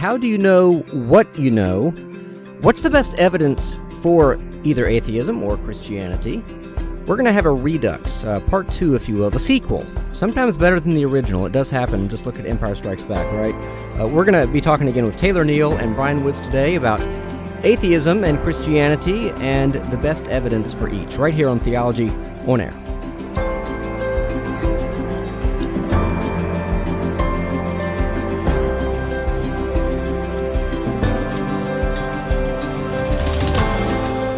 How do you know what you know? What's the best evidence for either atheism or Christianity? We're going to have a redux, part two, if you will, the sequel. Sometimes better than the original. It does happen. Just look at Empire Strikes Back, right? We're going to be talking again with Taylor Neal and Brian Woods today about atheism and Christianity and the best evidence for each, right here on Theology On Air.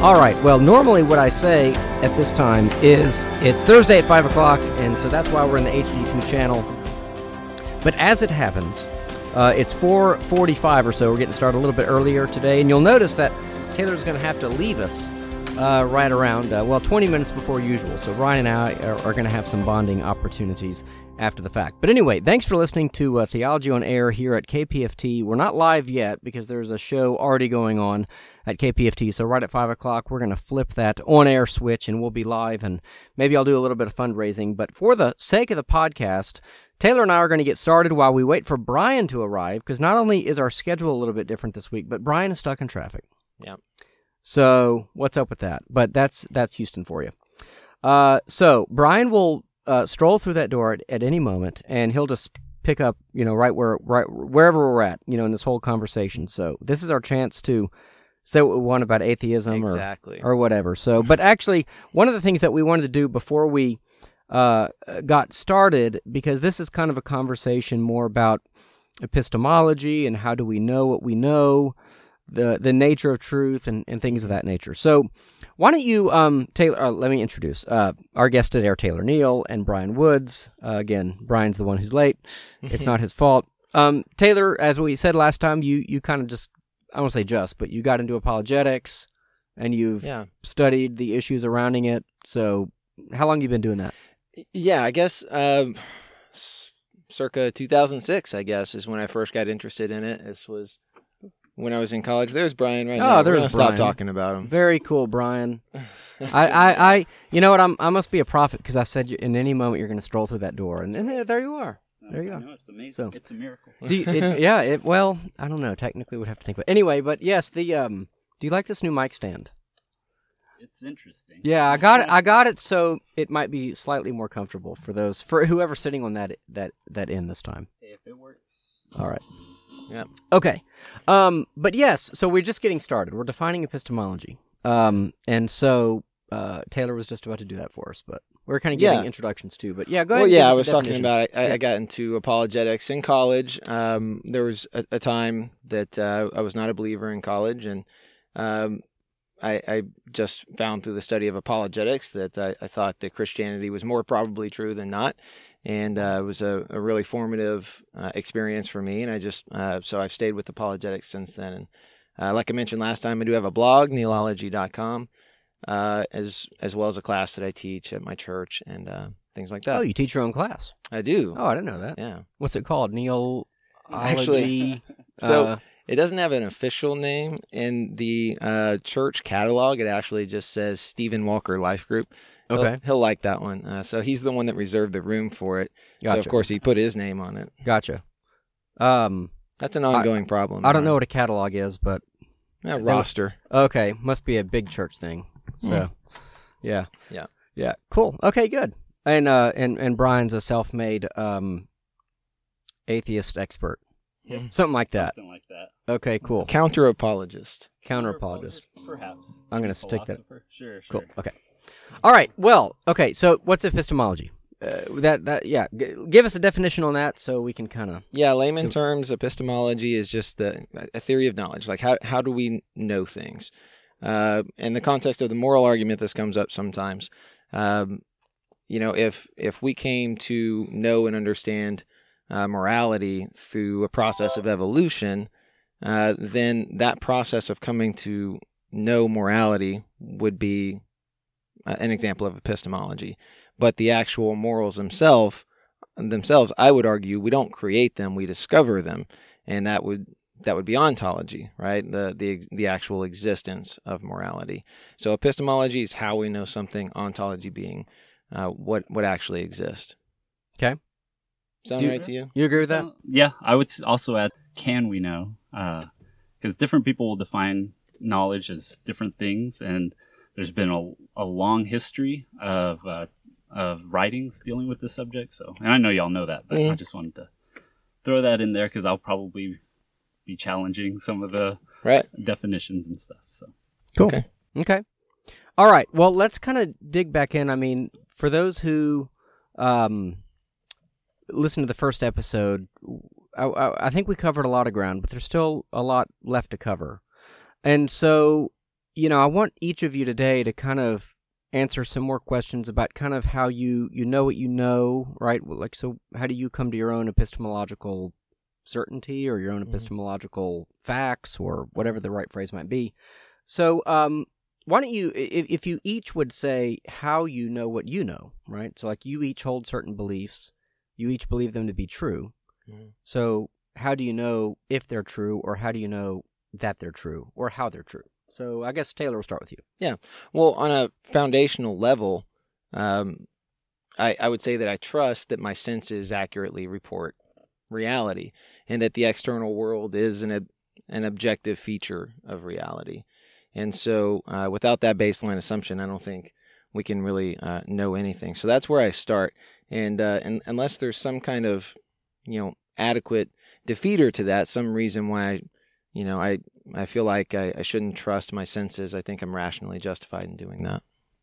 All right, well, normally what I say at this time is it's Thursday at 5 o'clock, and so that's why we're in the HD2 channel. But as it happens, it's 4:45 or so. We're getting started a little bit earlier today, and you'll notice that Taylor's going to have to leave us right around, 20 minutes before usual. So Ryan and I are going to have some bonding opportunities after the fact. But anyway, thanks for listening to Theology on Air here at KPFT. We're not live yet because there's a show already going on at KPFT. So right at 5 o'clock, we're going to flip that on-air switch and we'll be live. And maybe I'll do a little bit of fundraising. But for the sake of the podcast, Taylor and I are going to get started while we wait for Brian to arrive, because not only is our schedule a little bit different this week, but Brian is stuck in traffic. Yeah. So what's up with that? But that's Houston for you. So Brian will stroll through that door at any moment, and he'll just pick up, right wherever we're at, in this whole conversation. So this is our chance to say what we want about atheism, exactly, or whatever. So, but actually, one of the things that we wanted to do before we got started, because this is kind of a conversation more about epistemology and how do we know what we know, the nature of truth, and things of that nature. So why don't you, Taylor, let me introduce our guests today are Taylor Neal and Brian Woods. Again, Brian's the one who's late. It's not his fault. Taylor, as we said last time, you kind of just, I won't say just, but you got into apologetics, and you've studied the issues surrounding it. So how long have you been doing that? Yeah, I guess circa 2006, I guess, is when I first got interested in it. This was when I was in college. There's Brian right now. Oh, there's Brian. Stop talking about him. Very cool, Brian. I you know what? I must be a prophet, because I said in any moment you're going to stroll through that door, and then there you are. There you go. No, it's amazing. So, it's a miracle. Well, I don't know. Technically, we'd have to think about it. Anyway, but yes, do you like this new mic stand? It's interesting. Yeah, I got it. So it might be slightly more comfortable for whoever's sitting on that end this time. If it works. All right. Yeah. Okay. But yes, so we're just getting started. We're defining epistemology. And so Taylor was just about to do that for us, but we're kind of giving introductions too, but yeah, go ahead. Well, yeah, I was talking about I got into apologetics in college. There was a time that I was not a believer in college, and I just found through the study of apologetics that I thought that Christianity was more probably true than not, and it was a really formative experience for me, and I just so I've stayed with apologetics since then. And like I mentioned last time, I do have a blog, neology.com, as well as a class that I teach at my church and things like that. Oh, you teach your own class? I do. Oh, I didn't know that. Yeah. What's it called? Neology? Actually, so it doesn't have an official name. In the church catalog, it actually just says Stephen Walker Life Group. Okay. He'll like that one. So he's the one that reserved the room for it. Gotcha. So, of course, he put his name on it. Gotcha. That's an ongoing problem. I don't know what a catalog is, but... Yeah, roster. Okay. Must be a big church thing. So, yeah. Cool. Okay, good. And Brian's a self-made atheist expert. Yeah. Something like that. Okay, cool. Counter-apologist. Perhaps. I'm going to stick that. Sure. Cool. Okay. All right. Well, okay. So what's epistemology? Give us a definition on that so we can kind of... Yeah, layman terms, epistemology is just a theory of knowledge. Like, how do we know things? In the context of the moral argument, this comes up sometimes. If we came to know and understand morality through a process of evolution, then that process of coming to know morality would be an example of epistemology. But the actual morals themselves, I would argue, we don't create them; we discover them, and that would be ontology, right? The actual existence of morality. So epistemology is how we know something; ontology being what actually exists. Okay, sound right to you? You agree with that? Yeah, I would also add: can we know? because different people will define knowledge as different things, and there's been a long history of writings dealing with this subject. So, and I know y'all know that, but I just wanted to throw that in there because I'll probably be challenging some of the definitions and stuff. So, cool. Okay. All right. Well, let's kind of dig back in. I mean, for those who listen to the first episode, I think we covered a lot of ground, but there's still a lot left to cover. And so, you know, I want each of you today to kind of answer some more questions about kind of how you know what you know, right? Like, so how do you come to your own epistemological certainty or your own epistemological facts or whatever the right phrase might be? So why don't you, if you each would say how you know what you know, right? So like you each hold certain beliefs, you each believe them to be true. So how do you know if they're true, or how do you know that they're true, or how they're true? So I guess, Taylor, we'll start with you. Yeah. Well, on a foundational level, I would say that I trust that my senses accurately report reality, and that the external world is an objective feature of reality. And so without that baseline assumption, I don't think we can really know anything. So that's where I start. And unless there's some kind of, you know, adequate defeater to that, some reason why I feel like I shouldn't trust my senses, I think I'm rationally justified in doing that.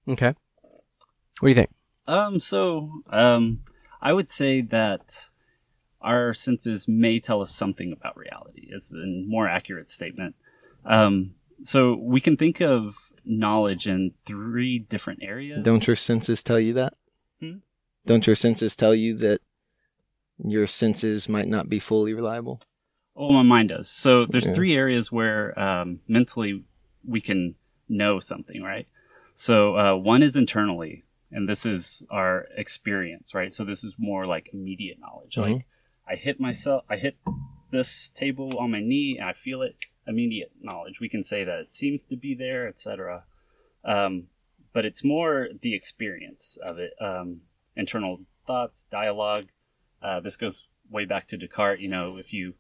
Okay. What do you think? So I would say that our senses may tell us something about reality. It's a more accurate statement. So we can think of knowledge in three different areas. Don't your senses tell you that? Don't your senses tell you that your senses might not be fully reliable? Oh, my mind does. So there's three areas where mentally we can know something, right? So one is internally, and this is our experience, right? So this is more like immediate knowledge. Mm-hmm. Like I hit this table on my knee and I feel it. Immediate knowledge. We can say that it seems to be there, etc. But it's more the experience of it. Internal thoughts, dialogue. This goes way back to Descartes. You know, if you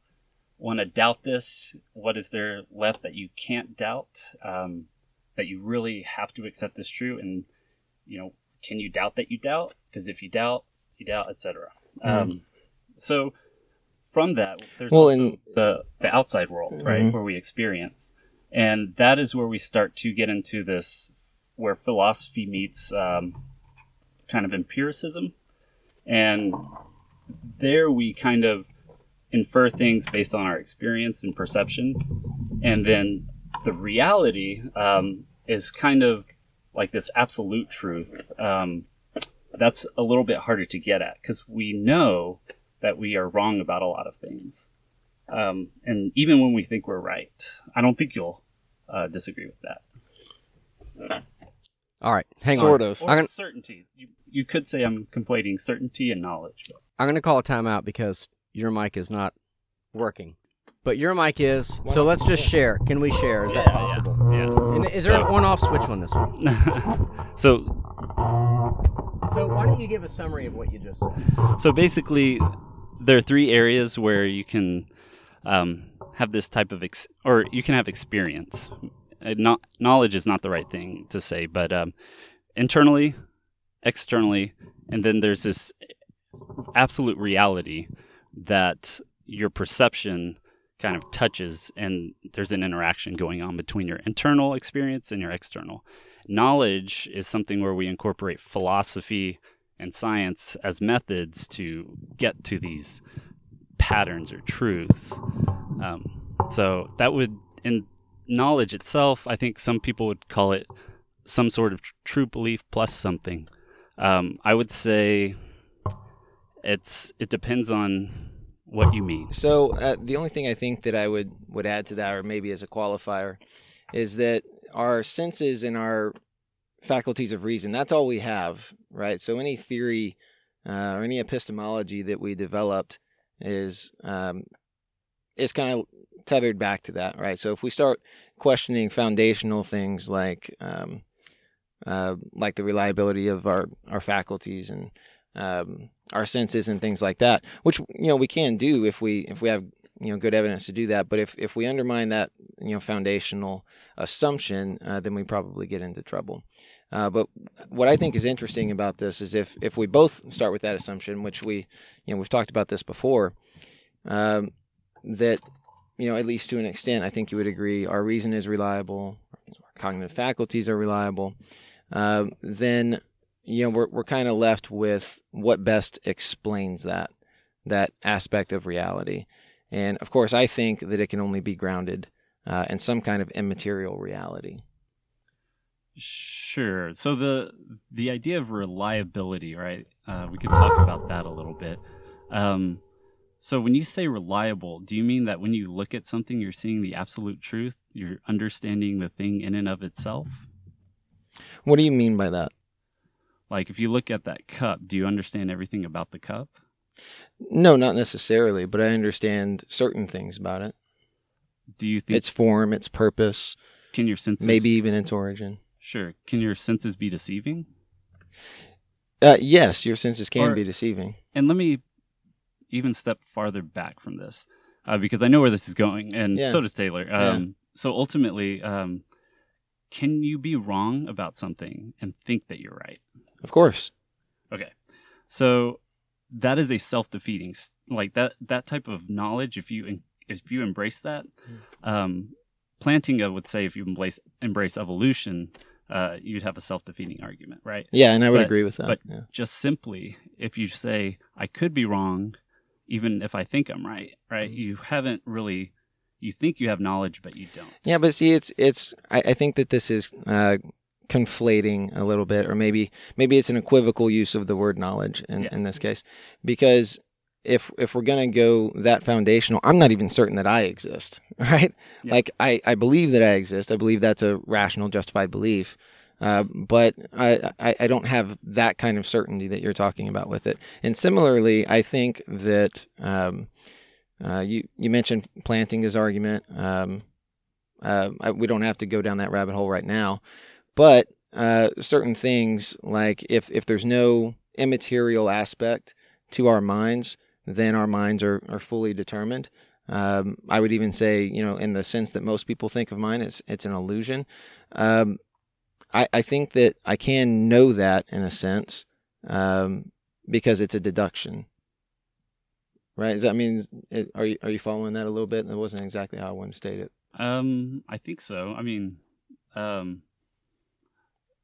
want to doubt this, what is there left that you can't doubt, that you really have to accept as true? And, you know, can you doubt that you doubt? Because if you doubt, etc. So from that, there's also the outside world, right, where we experience. And that is where we start to get into this, where philosophy meets kind of empiricism. And there we kind of infer things based on our experience and perception. And then the reality is kind of like this absolute truth. That's a little bit harder to get at because we know that we are wrong about a lot of things. And even when we think we're right, I don't think you'll disagree with that. All right, hang on. Sort of. Or certainty. You could say I'm conflating certainty and knowledge. I'm going to call a timeout because your mic is not working, but your mic is. So let's just share. Can we share? Is that possible? Yeah. And is there an on-off switch on this one? So why don't you give a summary of what you just said? So basically, there are three areas where you can have this type of or you can have experience. Not knowledge is not the right thing to say, but internally, externally, and then there's this absolute reality that your perception kind of touches, and there's an interaction going on between your internal experience and your external. Knowledge is something where we incorporate philosophy and science as methods to get to these patterns or truths. So that would, in knowledge itself, I think some people would call it some sort of true belief plus something. I would say it depends on what you mean. So the only thing I think that I would add to that, or maybe as a qualifier, is that our senses and our faculties of reason, that's all we have, right? So any theory or any epistemology that we developed is kind of tethered back to that, right? So if we start questioning foundational things like the reliability of our faculties and our senses and things like that, which, you know, we can do if we have good evidence to do that. But if we undermine that, foundational assumption, then we probably get into trouble. But what I think is interesting about this is if we both start with that assumption, which we, we've talked about this before, that, at least to an extent, I think you would agree, our reason is reliable, our cognitive faculties are reliable, then, we're kind of left with what best explains that aspect of reality. And of course, I think that it can only be grounded in some kind of immaterial reality. Sure. So the idea of reliability, right? We could talk about that a little bit. So when you say reliable, do you mean that when you look at something, you're seeing the absolute truth? You're understanding the thing in and of itself? What do you mean by that? Like if you look at that cup, do you understand everything about the cup? No, not necessarily, but I understand certain things about it. Do you think its form, its purpose, can your senses, maybe even its origin? Sure. Can your senses be deceiving? Yes, your senses can be deceiving. And let me even step farther back from this, because I know where this is going, and so does Taylor. So ultimately, can you be wrong about something and think that you're right? Of course. Okay. So that is a self-defeating, like that type of knowledge, if you embrace that, Plantinga would say if you embrace evolution, you'd have a self-defeating argument, right? Yeah, and I would agree with that. But just simply, if you say, I could be wrong, even if I think I'm right, right? You haven't really, you think you have knowledge, but you don't. Yeah, but see, it's. I think that this is conflating a little bit, or maybe it's an equivocal use of the word knowledge in this case, because if we're going to go that foundational, I'm not even certain that I exist, right? Yeah. Like I believe that I exist. I believe that's a rational, justified belief, but I don't have that kind of certainty that you're talking about with it. And similarly, I think that you mentioned Plantinga's argument. We don't have to go down that rabbit hole right now. But certain things, like if there's no immaterial aspect to our minds, then our minds are fully determined. I would even say, in the sense that most people think of mind, it's an illusion. I think that I can know that in a sense because it's a deduction. Right? Does that mean, are you following that a little bit? That wasn't exactly how I wanted to state it. I think so. I mean...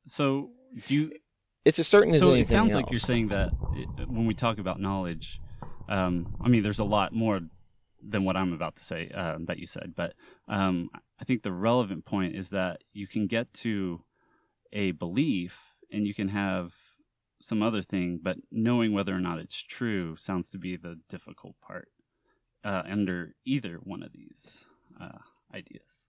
So do you? It's as certain as anything else. So it sounds like you're saying that when we talk about knowledge, there's a lot more than what I'm about to say that you said, but I think the relevant point is that you can get to a belief and you can have some other thing, but knowing whether or not it's true sounds to be the difficult part under either one of these ideas.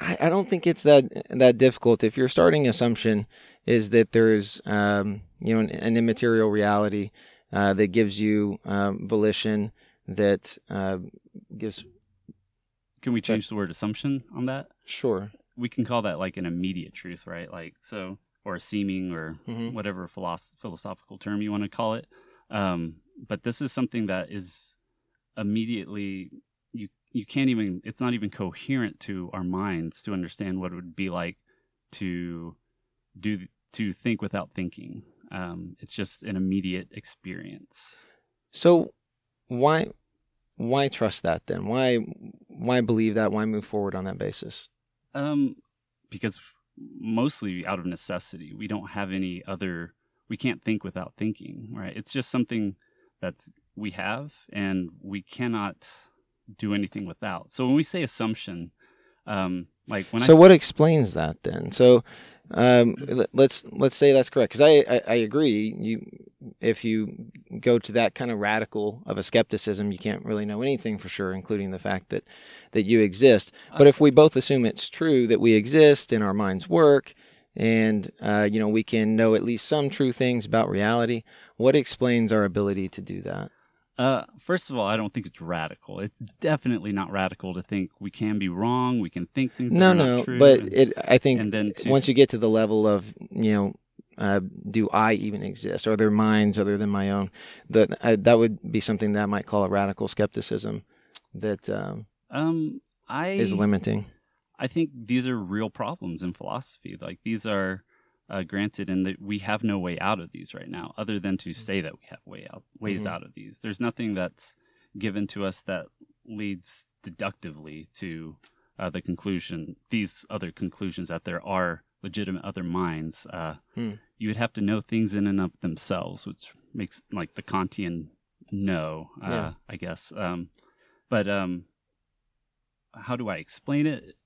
I don't think it's that difficult. If your starting assumption is that there's an immaterial reality that gives you volition, that gives. Can we change the word assumption on that? Sure. We can call that like an immediate truth, right? Like so, or a seeming, or whatever philosophical term you want to call it. But this is something that is immediately. You can't even, it's not even coherent to our minds to understand what it would be like to think without thinking. It's just an immediate experience. So why trust that then? Why believe that? Why move forward on that basis? Because mostly out of necessity. We don't have any other, we can't think without thinking, right? It's just something that's we have and we cannot do anything without. So when we say assumption, what explains that then? So let's say that's correct, because I agree. If you go to that kind of radical of a skepticism, you can't really know anything for sure, including the fact that you exist. But if we both assume it's true that we exist and our minds work, and we can know at least some true things about reality, what explains our ability to do that? First of all, I don't think it's radical. It's definitely not radical to think we can be wrong. We can think things that are not true. No, but I think once you get to the level of do I even exist? Are there minds other than my own? That would be something that I might call a radical skepticism that is limiting. I think these are real problems in philosophy. Like, these are granted, and that we have no way out of these right now, other than to say that we have ways out of these. There's nothing that's given to us that leads deductively to the conclusion, these other conclusions, that there are legitimate other minds. You would have to know things in and of themselves, which makes like the Kantian no, yeah. I guess. But how do I explain it?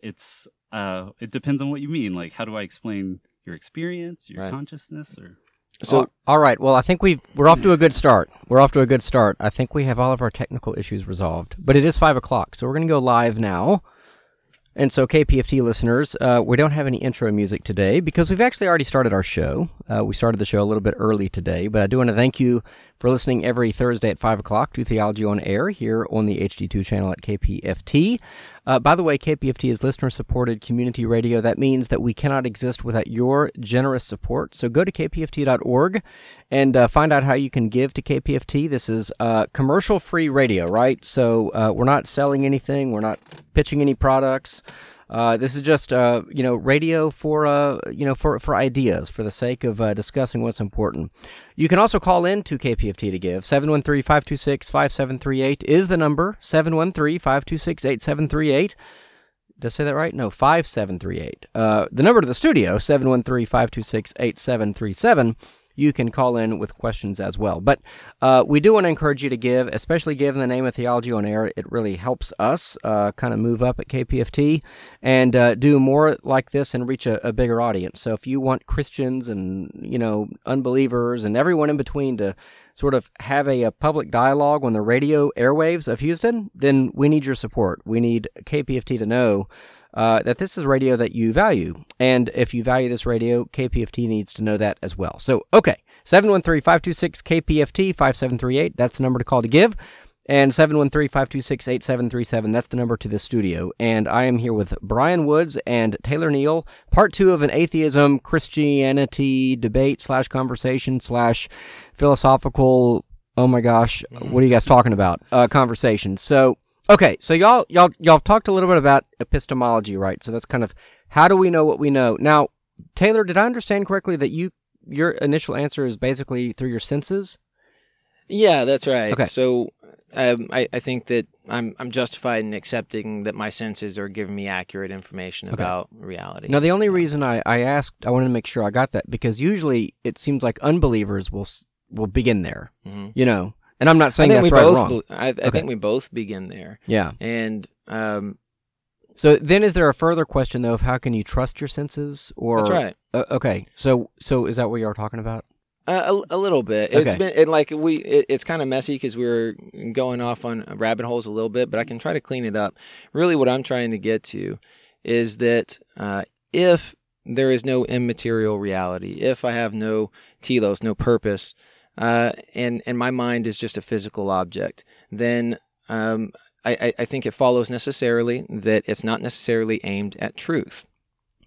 It's it depends on what you mean. Like, how do I explain your experience, your consciousness, or? So, all right. Well, I think we're off to a good start. I think we have all of our technical issues resolved. But it is 5 o'clock, so we're going to go live now. And so, KPFT listeners, we don't have any intro music today because we've actually already started our show. We started the show a little bit early today, but I do want to thank you for listening every Thursday at 5 o'clock to Theology on Air here on the HD2 channel at KPFT. By the way, KPFT is listener-supported community radio. That means that we cannot exist without your generous support. So go to kpft.org and find out how you can give to KPFT. This is commercial-free radio, right? So we're not selling anything. We're not pitching any products. This is just radio for ideas, for the sake of discussing what's important. You can also call in to KPFT to give. 713-526-5738 is the number. 713-526-8738. Did I say that right? No, 5738. The number to the studio, 713-526-8737. You can call in with questions as well. But we do want to encourage you to give, especially give in the name of Theology on Air. It really helps us kind of move up at KPFT and do more like this and reach a bigger audience. So if you want Christians and, unbelievers and everyone in between to sort of have a public dialogue on the radio airwaves of Houston, then we need your support. We need KPFT to know that this is radio that you value. And if you value this radio, KPFT needs to know that as well. So, okay, 713-526-KPFT, 5738. That's the number to call to give. And 713-526-8737. That's the number to the studio. And I am here with Brian Woods and Taylor Neal, part 2 of an atheism, Christianity debate / conversation / philosophical, oh my gosh, what are you guys talking about? Conversation. So, okay, so y'all talked a little bit about epistemology, right? So that's kind of, how do we know what we know? Now, Taylor, did I understand correctly that your initial answer is basically through your senses? Yeah, that's right. Okay. So I think that I'm justified in accepting that my senses are giving me accurate information about reality. Now, the only reason I asked, I wanted to make sure I got that, because usually it seems like unbelievers will begin there, and I'm not saying that's right or wrong. I think we both begin there. Yeah. And so then is there a further question, though, of how can you trust your senses? Or, that's right. Okay. So is that what you are talking about? A little bit. Okay. It's been it's kind of messy because we're going off on rabbit holes a little bit, but I can try to clean it up. Really, what I'm trying to get to is that if there is no immaterial reality, if I have no telos, no purpose, and my mind is just a physical object, then I think it follows necessarily that it's not necessarily aimed at truth.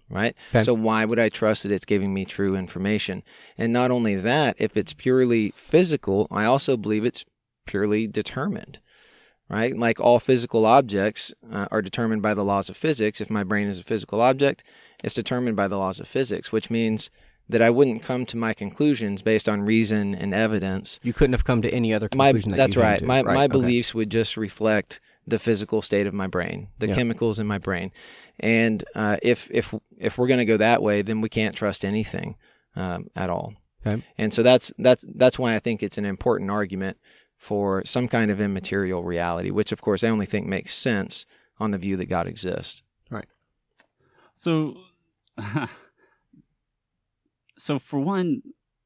Right? Okay. So why would I trust that it's giving me true information? And not only that, if it's purely physical, I also believe it's purely determined, right? Like all physical objects are determined by the laws of physics. If my brain is a physical object, it's determined by the laws of physics, which means that I wouldn't come to my conclusions based on reason and evidence. You couldn't have come to any other conclusion that's right. My beliefs would just reflect the physical state of my brain, the chemicals in my brain. And if we're going to go that way, then we can't trust anything at all. Okay. And so that's why I think it's an important argument for some kind of immaterial reality, which, of course, I only think makes sense on the view that God exists. Right. So for one,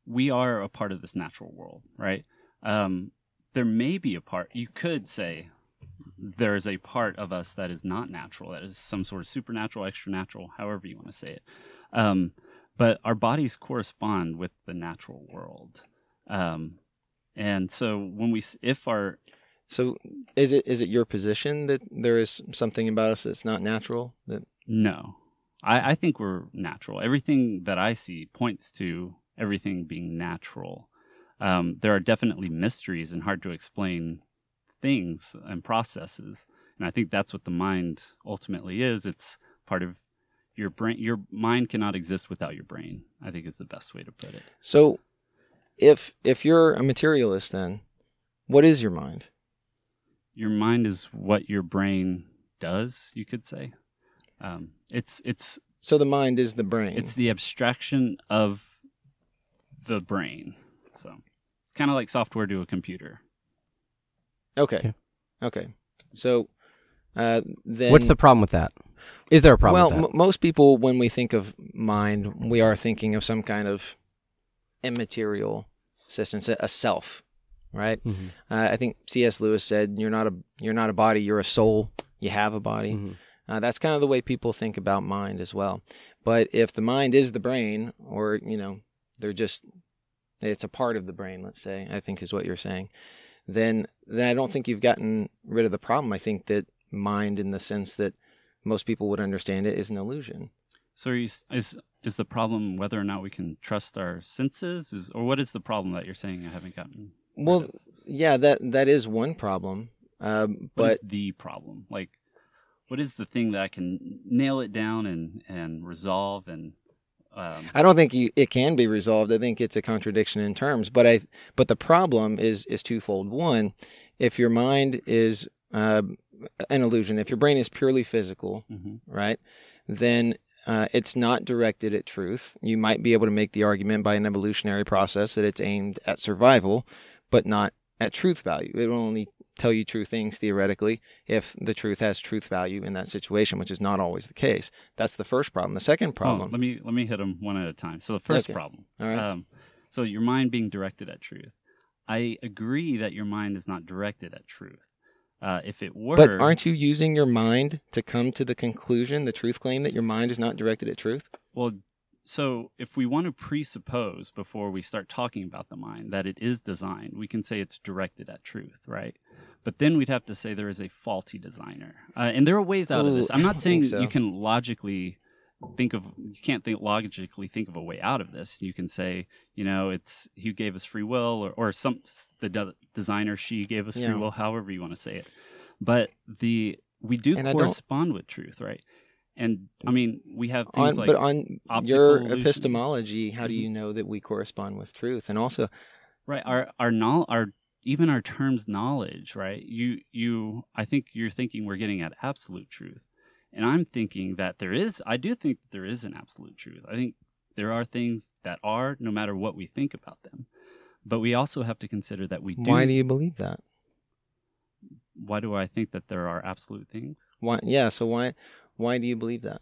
we are a part of this natural world, right? There may be a part, you could say, there is a part of us that is not natural, that is some sort of supernatural, extranatural, however you want to say it. But our bodies correspond with the natural world. And so when we, if our... So is it your position that there is something about us that's not natural? No. I think we're natural. Everything that I see points to everything being natural. There are definitely mysteries and hard to explain things and processes. And I think that's what the mind ultimately is. It's part of your brain. Your mind cannot exist without your brain, I think is the best way to put it. So if you're a materialist, then what is your mind? Your mind is what your brain does, you could say. It's so the mind is the brain. It's the abstraction of the brain. So it's kind of like software to a computer. Okay. Yeah. Okay. So then what's the problem with that? Is there a problem with that? Well, most people, when we think of mind, we are thinking of some kind of immaterial substance, a self, right? Mm-hmm. I think C.S. Lewis said, you're not a body, you're a soul. You have a body. Mm-hmm. That's kind of the way people think about mind as well. But if the mind is the brain, or, it's a part of the brain, let's say, I think is what you're saying, then I don't think you've gotten rid of the problem. I think that mind, in the sense that most people would understand it, is an illusion. So is the problem whether or not we can trust our senses? Or what is the problem that you're saying I haven't gotten rid of? Well, yeah, that is one problem. What is the problem? Like, what is the thing that I can nail it down and resolve? And I don't think it can be resolved. I think it's a contradiction in terms. But the problem is twofold. One, if your mind is an illusion, if your brain is purely physical, mm-hmm. right, then it's not directed at truth. You might be able to make the argument by an evolutionary process that it's aimed at survival, but not at truth value. It will only tell you true things theoretically if the truth has truth value in that situation, which is not always the case. That's the first problem. The second problem. Oh, let me hit them one at a time. So the first problem. All right. So your mind being directed at truth. I agree that your mind is not directed at truth. If it were, but aren't you using your mind to come to the conclusion, the truth claim, that your mind is not directed at truth? Well, so if we want to presuppose before we start talking about the mind that it is designed, we can say it's directed at truth, right? But then we'd have to say there is a faulty designer. And there are ways out of this. I'm not saying so. You can logically think of, you can't think logically think of a way out of this. You can say, it's he gave us free will, or some the designer, she gave us free will, however you want to say it. But we do and correspond with truth, right? And I mean, we have things like optical illusions. Epistemology, how do you know that we correspond with truth? And also, right, even our terms knowledge, right? I think you're thinking we're getting at absolute truth. And I'm thinking that I do think that there is an absolute truth. I think there are things that are, no matter what we think about them. But we also have to consider that we do. Why do you believe that? Why do I think that there are absolute things? Why do you believe that?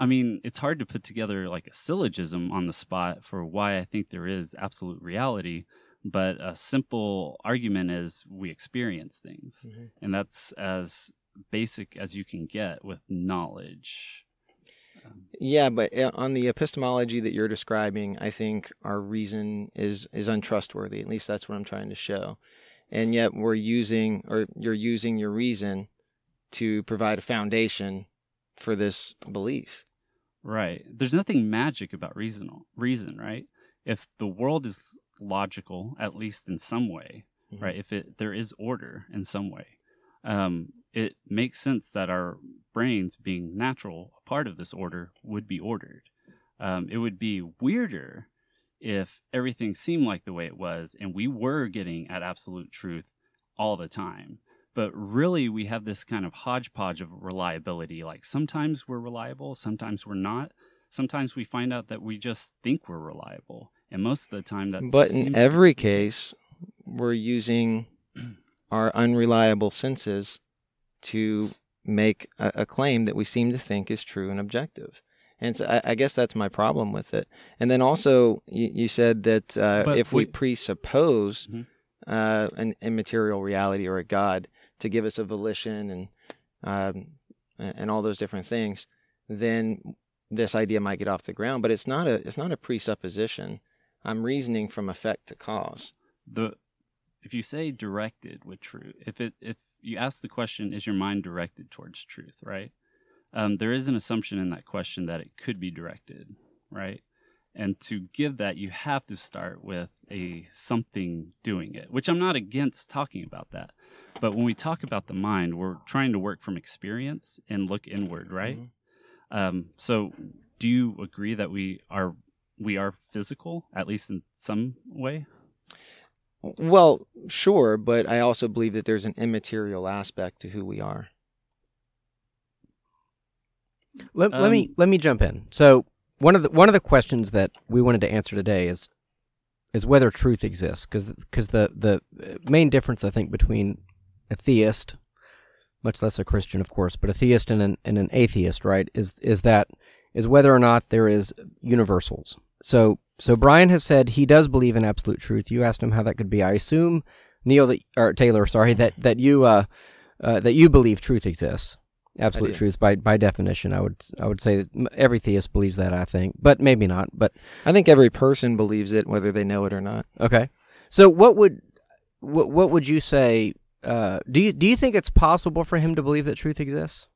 I mean, it's hard to put together like a syllogism on the spot for why I think there is absolute reality. But a simple argument is we experience things, mm-hmm. and that's as basic as you can get with knowledge. Yeah, but on the epistemology that you're describing, I think our reason is untrustworthy. At least that's what I'm trying to show. And yet you're using your reason to provide a foundation for this belief. Right. There's nothing magic about reason, right? If the world is logical, at least in some way, mm-hmm. right? If there is order in some way, it makes sense that our brains, being natural, a part of this order, would be ordered. It would be weirder if everything seemed like the way it was, and we were getting at absolute truth all the time. But really, we have this kind of hodgepodge of reliability. Like, sometimes we're reliable, sometimes we're not. Sometimes we find out that we just think we're reliable. And most of the time that's... But in every case, we're using our unreliable senses to make a claim that we seem to think is true and objective. And so I guess that's my problem with it. And then also, you said that if we presuppose mm-hmm. An immaterial reality or a God to give us a volition and all those different things, then this idea might get off the ground. But it's not a presupposition. I'm reasoning from effect to cause. If you say directed with truth, if you ask the question, is your mind directed towards truth, right? there is an assumption in that question that it could be directed, right? And to give that, you have to start with a something doing it, which I'm not against talking about that. But when we talk about the mind, we're trying to work from experience and look inward, right? Mm-hmm. So do you agree that we are physical, at least in some way? Well, sure, but I also believe that there's an immaterial aspect to who we are. Let me jump in. So one of the questions that we wanted to answer today is whether truth exists, because the main difference, I think, between a theist, much less a Christian, of course, but a theist and an atheist, right, is whether or not there is universals. So Brian has said he does believe in absolute truth. You asked him how that could be. I assume, Taylor, that you believe truth exists. Absolute truth by definition. I would say that every theist believes that, I think, but maybe not. But I think every person believes it, whether they know it or not. Okay. So what would you say? Do you think it's possible for him to believe that truth exists?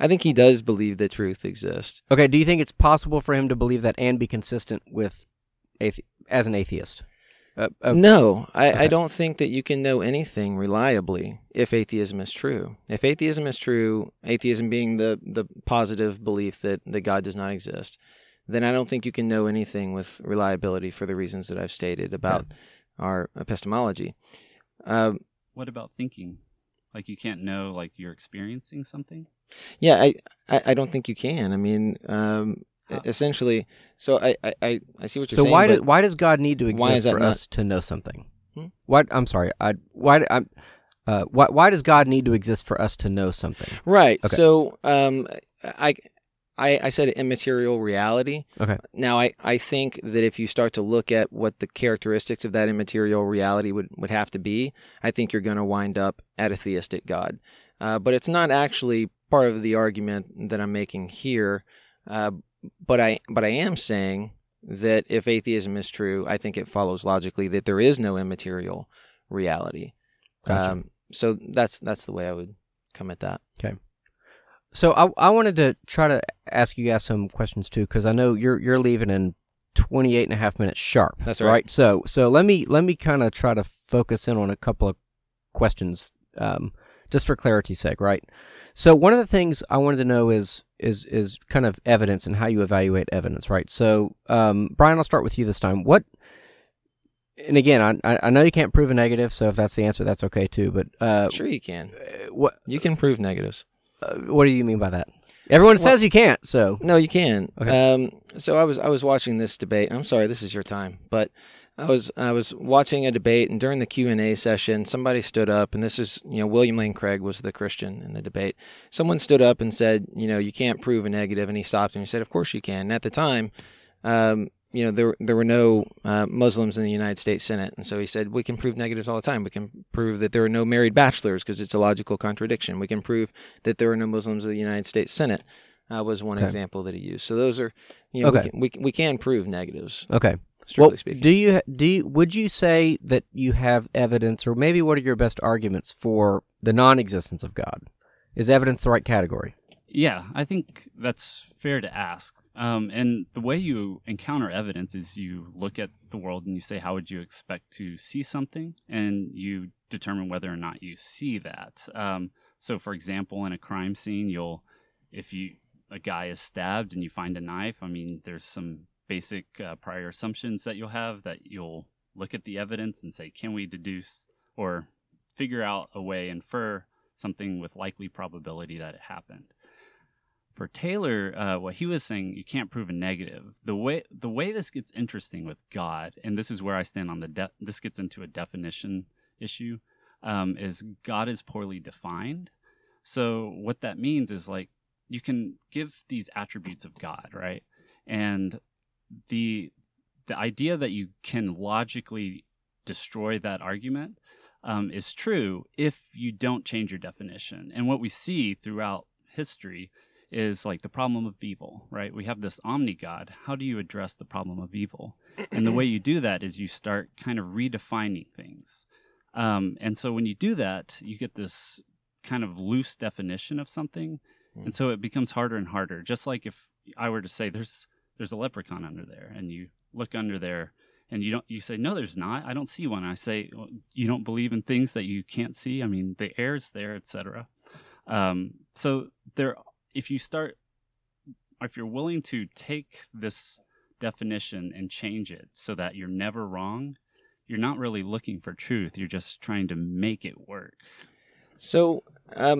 I think he does believe that truth exists. Okay. Do you think it's possible for him to believe that and be consistent with as an atheist? No, I don't think that you can know anything reliably if atheism is true. If atheism is true, atheism being the positive belief that God does not exist, then I don't think you can know anything with reliability for the reasons that I've stated about our epistemology. What about thinking? Like you can't know, like you're experiencing something? Yeah, I don't think you can. I mean... essentially, so I see what you're saying. So why does God need to exist for us to know something? Why does God need to exist for us to know something? Right. Okay. So I said immaterial reality. Okay. Now I think that if you start to look at what the characteristics of that immaterial reality would have to be, I think you're going to wind up at a theistic God. But it's not actually part of the argument that I'm making here. But I am saying that if atheism is true, I think it follows logically that there is no immaterial reality. Gotcha. So that's the way I would come at that. Okay. So I wanted to try to ask you guys some questions too, because I know you're leaving in 28 and a half minutes sharp. That's right. Right? So let me kind of try to focus in on a couple of questions, just for clarity's sake, right? So one of the things I wanted to know is kind of evidence and how you evaluate evidence, right? So, Brian, I'll start with you this time. And again, I know you can't prove a negative, so if that's the answer, that's okay too. But sure, you can. You can prove negatives. What do you mean by that? Everyone says you can't. So no, you can. Okay. So I was watching this debate. I'm sorry, this is your time, but I was watching a debate, and during the Q&A session, somebody stood up, and this is, William Lane Craig was the Christian in the debate. Someone stood up and said, you can't prove a negative, and he stopped, and he said, of course you can. And at the time, there were no Muslims in the United States Senate, and so he said, we can prove negatives all the time. We can prove that there are no married bachelors because it's a logical contradiction. We can prove that there are no Muslims in the United States Senate. Was one example that he used. So those are, we can prove negatives. Okay. Strictly speaking. Would you say that you have evidence, or maybe what are your best arguments for the non-existence of God? Is evidence the right category? Yeah, I think that's fair to ask. And the way you encounter evidence is you look at the world and you say, how would you expect to see something? And you determine whether or not you see that. So, for example, in a crime scene, if a guy is stabbed and you find a knife, I mean, there's some basic prior assumptions that you'll have, that you'll look at the evidence and say, can we deduce or figure out a way, infer something with likely probability that it happened. For Taylor, what he was saying, you can't prove a negative. The way this gets interesting with God, and this is where I stand on this gets into a definition issue, is God is poorly defined. So what that means is, like, you can give these attributes of God, right? And the idea that you can logically destroy that argument is true if you don't change your definition. And what we see throughout history is, like, the problem of evil, right? We have this omni-God. How do you address the problem of evil? And the way you do that is you start kind of redefining things. And so when you do that, you get this kind of loose definition of something, And so it becomes harder and harder. Just like if I were to say there's a leprechaun under there, and you look under there and you say, no, there's not. I don't see one. I say, well, you don't believe in things that you can't see. I mean, the air's there, etc. So there, if you're willing to take this definition and change it so that you're never wrong, you're not really looking for truth. You're just trying to make it work. So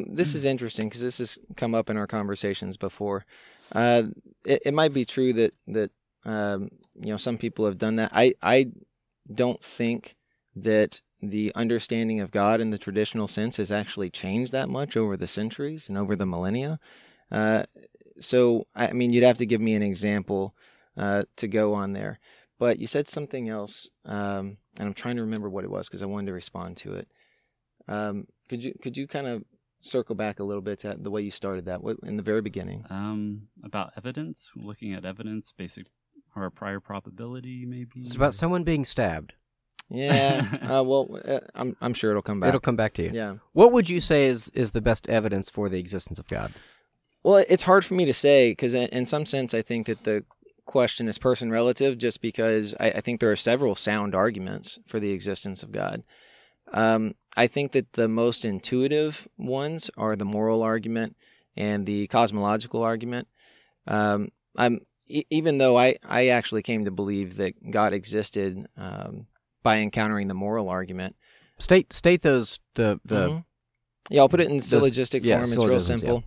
this is interesting because this has come up in our conversations before. It might be true that you know, some people have done that. I don't think that the understanding of God in the traditional sense has actually changed that much over the centuries and over the millennia. So, I mean, you'd have to give me an example to go on there. But you said something else, and I'm trying to remember what it was because I wanted to respond to it. Could you kind of circle back a little bit to the way you started that in the very beginning? About evidence, looking at evidence, basic or prior probability, maybe. It's about someone being stabbed. Yeah. I'm sure it'll come back. It'll come back to you. Yeah. What would you say is the best evidence for the existence of God? Well, it's hard for me to say because in some sense I think that the question is person relative, just because I think there are several sound arguments for the existence of God. I think that the most intuitive ones are the moral argument and the cosmological argument. Even though I actually came to believe that God existed by encountering the moral argument. State those the yeah. I'll put it in syllogistic form. It's real simple.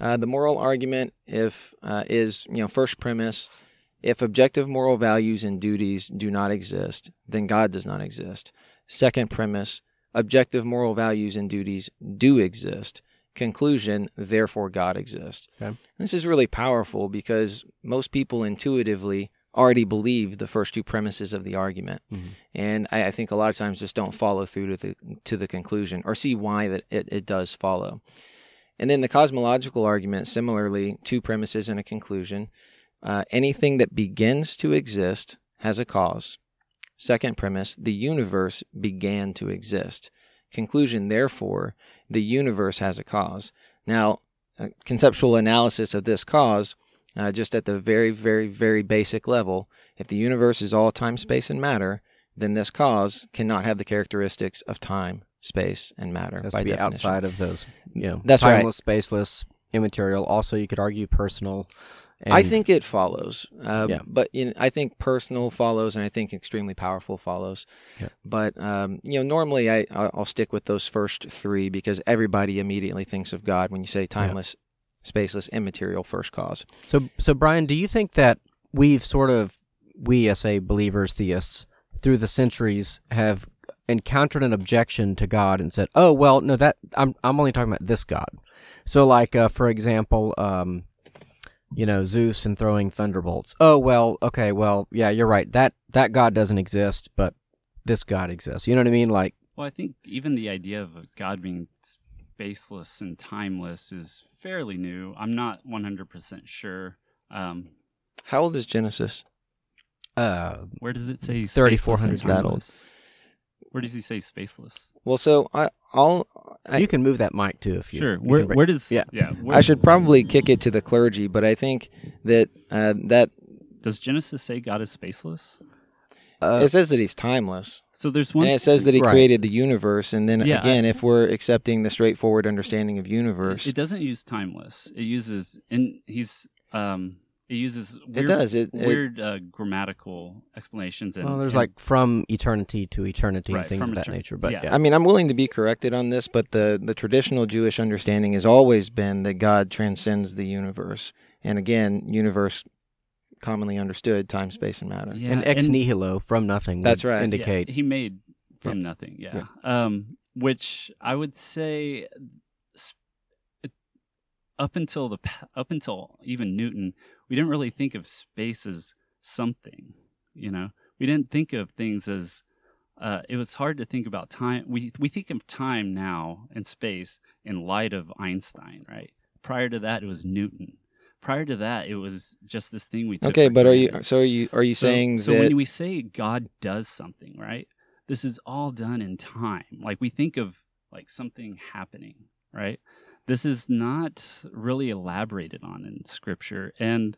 Yeah. The moral argument is first premise: if objective moral values and duties do not exist, then God does not exist. Second premise: objective moral values and duties do exist. Conclusion: therefore God exists. Okay. This is really powerful because most people intuitively already believe the first two premises of the argument. Mm-hmm. And I think a lot of times just don't follow through to the conclusion or see why that it does follow. And then the cosmological argument, similarly, two premises and a conclusion. Anything that begins to exist has a cause. Second premise, the universe began to exist. Conclusion, therefore, the universe has a cause. Now, a conceptual analysis of this cause, just at the very, very, very basic level, if the universe is all time, space, and matter, then this cause cannot have the characteristics of time, space, and matter. That's by definition. Outside of those. That's timeless, spaceless, immaterial. Also, you could argue personal. I think it follows, but I think personal follows, and I think extremely powerful follows. Yeah. But normally I'll stick with those first three because everybody immediately thinks of God when you say timeless, spaceless, immaterial, first cause. So Brian, do you think that we've believers, theists, through the centuries have encountered an objection to God and said, "Oh, well, no, that I'm only talking about this God." So, like for example. Zeus and throwing thunderbolts. Oh, well, okay, well, yeah, you're right. That God doesn't exist, but this God exists. You know what I mean? Like, well, I think even the idea of God being spaceless and timeless is fairly new. I'm not 100% sure. How old is Genesis? Where does it say 3,400? That old. Where does he say spaceless? Well, so you can move that mic too if you sure. Where does I should probably kick it to the clergy, but I think that does Genesis say God is spaceless? It says that he's timeless. So there's one, and it says that he created the universe. And then again, if we're accepting the straightforward understanding of universe, it doesn't use timeless. It uses It uses grammatical explanations. And, there's from eternity to eternity and things of that nature. But I mean, I'm willing to be corrected on this, but the traditional Jewish understanding has always been that God transcends the universe. And again, universe, commonly understood, time, space, and matter. Yeah. And ex nihilo, from nothing. That's right. Indicate he made from nothing. Yeah. Which I would say, up until even Newton, we didn't really think of space as something, We didn't think of things as. It was hard to think about time. We think of time now and space in light of Einstein, right? Prior to that, it was Newton. Prior to that, it was just this thing we took. Okay, but are you saying that when we say God does something, right? This is all done in time. Like we think of like something happening, right? This is not really elaborated on in Scripture. And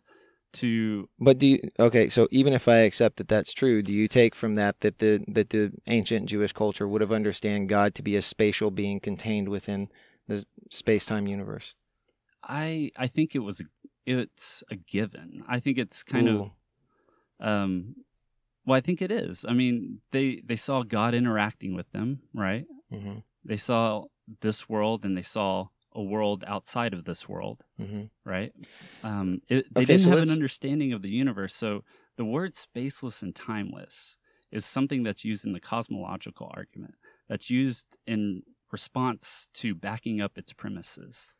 to... But do you... Okay, so even if I accept that that's true, do you take from that that the ancient Jewish culture would have understood God to be a spatial being contained within the space-time universe? I think it's a given. I think it's kind of... well, I think it is. I mean, they saw God interacting with them, right? Mm-hmm. They saw this world, and they saw a world outside of this world, mm-hmm. right? They didn't have an understanding of the universe. So the word spaceless and timeless is something that's used in the cosmological argument, that's used in response to backing up its premises.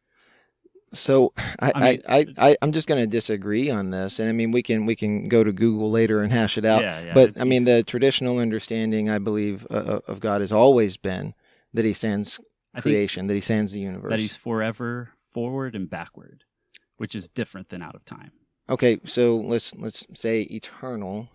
So I'm just going to disagree on this, and I mean we can go to Google later and hash it out. Yeah, yeah. But I mean the traditional understanding, I believe, of God has always been that He sends creation, that He sends the universe, that He's forever forward and backward, which is different than out of time. Okay, so let's say eternal.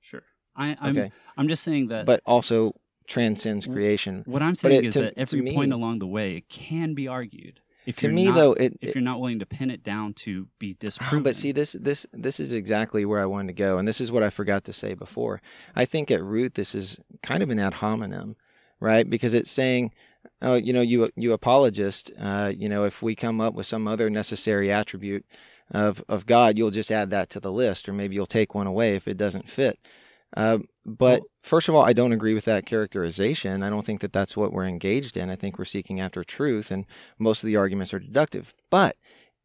Sure, I'm just saying that, but also transcends creation. What I'm saying is that every point along the way, it can be argued. If you're not willing to pin it down to be disproven. But see, this is exactly where I wanted to go, and this is what I forgot to say before. I think at root, this is kind of an ad hominem, right? Because it's saying, oh, you apologist, if we come up with some other necessary attribute of God, you'll just add that to the list, or maybe you'll take one away if it doesn't fit. But first of all, I don't agree with that characterization. I don't think that that's what we're engaged in. I think we're seeking after truth, and most of the arguments are deductive. But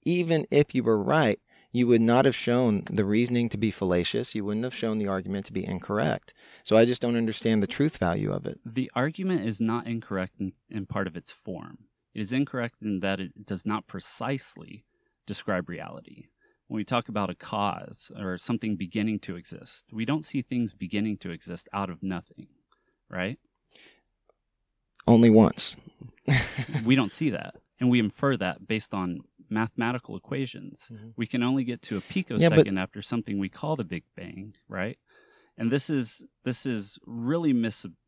even if you were right, you would not have shown the reasoning to be fallacious. You wouldn't have shown the argument to be incorrect. So I just don't understand the truth value of it. The argument is not incorrect in part of its form. It is incorrect in that it does not precisely describe reality. When we talk about a cause or something beginning to exist, we don't see things beginning to exist out of nothing, right? Only once. We don't see that, and we infer that based on mathematical equations. Mm-hmm. We can only get to a picosecond after something we call the Big Bang, right? And this is really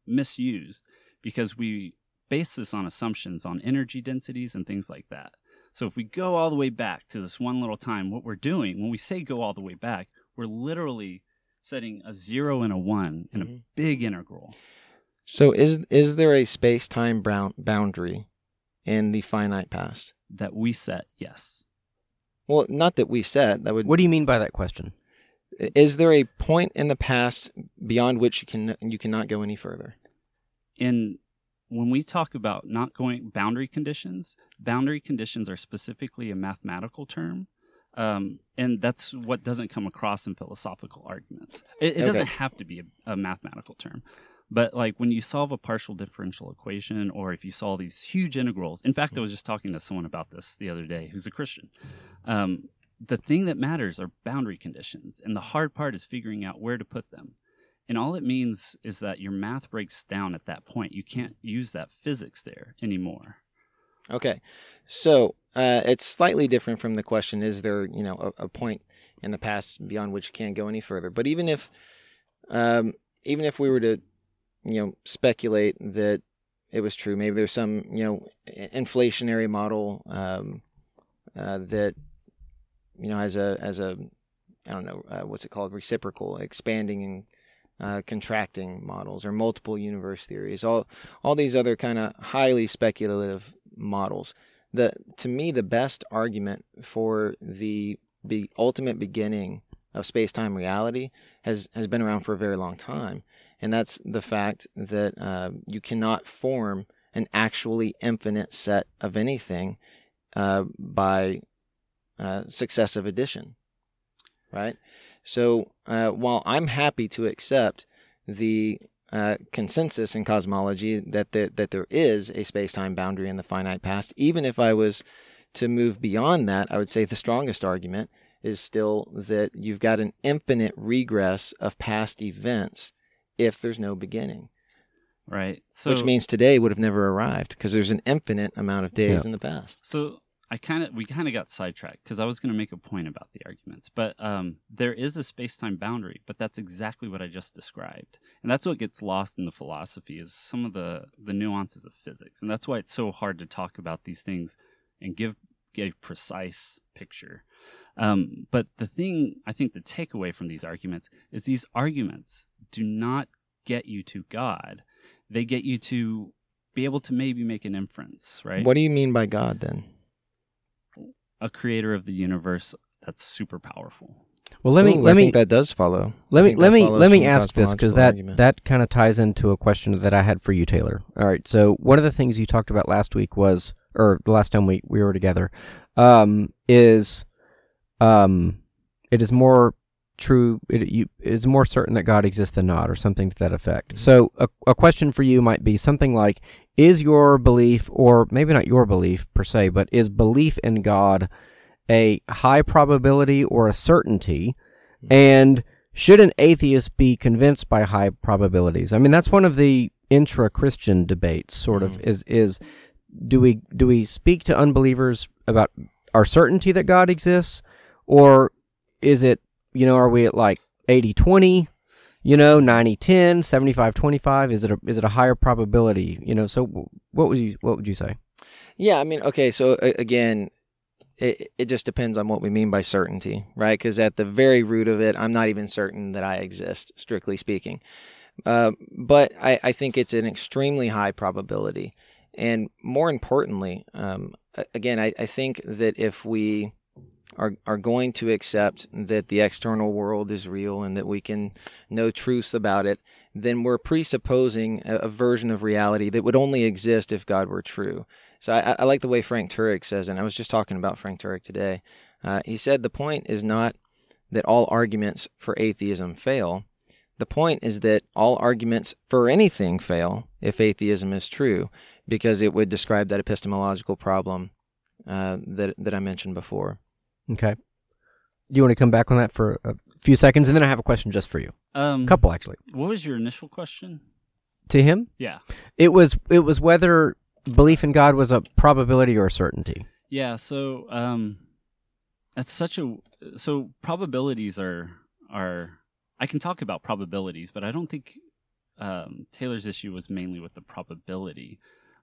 misused because we base this on assumptions on energy densities and things like that. So if we go all the way back to this one little time, what we're doing, when we say go all the way back, we're literally setting a 0 and a 1 in a big integral. So is there a space-time boundary in the finite past? That we set, yes. Well, not that we set. What do you mean by that question? Is there a point in the past beyond which you cannot go any further? When we talk about not going boundary conditions are specifically a mathematical term, and that's what doesn't come across in philosophical arguments. It doesn't have to be a mathematical term, but like when you solve a partial differential equation, or if you solve these huge integrals. In fact, I was just talking to someone about this the other day who's a Christian. The thing that matters are boundary conditions, and the hard part is figuring out where to put them. And all it means is that your math breaks down at that point. You can't use that physics there anymore. Okay. So it's slightly different from the question, is there, a point in the past beyond which you can't go any further? But even if we were to, speculate that it was true, maybe there's some, inflationary model that, has a I don't know, what's it called? Reciprocal, expanding and contracting models, or multiple universe theories, all these other kind of highly speculative models. To me, the best argument for the ultimate beginning of space-time reality has been around for a very long time, and that's the fact that you cannot form an actually infinite set of anything by successive addition, right? So while I'm happy to accept the consensus in cosmology that there is a space-time boundary in the finite past, even if I was to move beyond that, I would say the strongest argument is still that you've got an infinite regress of past events if there's no beginning. Right. So, which means today would have never arrived because there's an infinite amount of days in the past. So we got sidetracked because I was going to make a point about the arguments, but there is a space-time boundary, but that's exactly what I just described, and that's what gets lost in the philosophy is some of the nuances of physics, and that's why it's so hard to talk about these things and give a precise picture. But the thing, I think the takeaway from these arguments is these arguments do not get you to God. They get you to be able to maybe make an inference, right? What do you mean by God then? A creator of the universe that's super powerful. Well, let me think that does follow. Let me ask this, because that kind of ties into a question that I had for you, Taylor. All right. So one of the things you talked about last week was, or the last time we were together, it is more true. It is more certain that God exists than not, or something to that effect. Mm-hmm. So a question for you might be something like, is your belief, or maybe not your belief per se, but is belief in God a high probability or a certainty, and should an atheist be convinced by high probabilities? I mean, that's one of the intra-Christian debates, sort of, is do we speak to unbelievers about our certainty that God exists, or is it, are we at like 80-20, 90-10, 75-25? Is it a higher probability? So what would you say? Yeah, I mean, okay, so again, It just depends on what we mean by certainty, right? Because at the very root of it, I'm not even certain that I exist, strictly speaking. But I think it's an extremely high probability. And more importantly, again, I think that if we are going to accept that the external world is real and that we can know truths about it, then we're presupposing a version of reality that would only exist if God were true. So I like the way Frank Turek says, and I was just talking about Frank Turek today. He said the point is not that all arguments for atheism fail. The point is that all arguments for anything fail if atheism is true, because it would describe that epistemological problem that I mentioned before. Okay. Do you want to come back on that for a few seconds? And then I have a question just for you. Couple, actually. What was your initial question? To him? Yeah. It was whether belief in God was a probability or a certainty. Yeah, so probabilities are I can talk about probabilities, but I don't think Taylor's issue was mainly with the probability.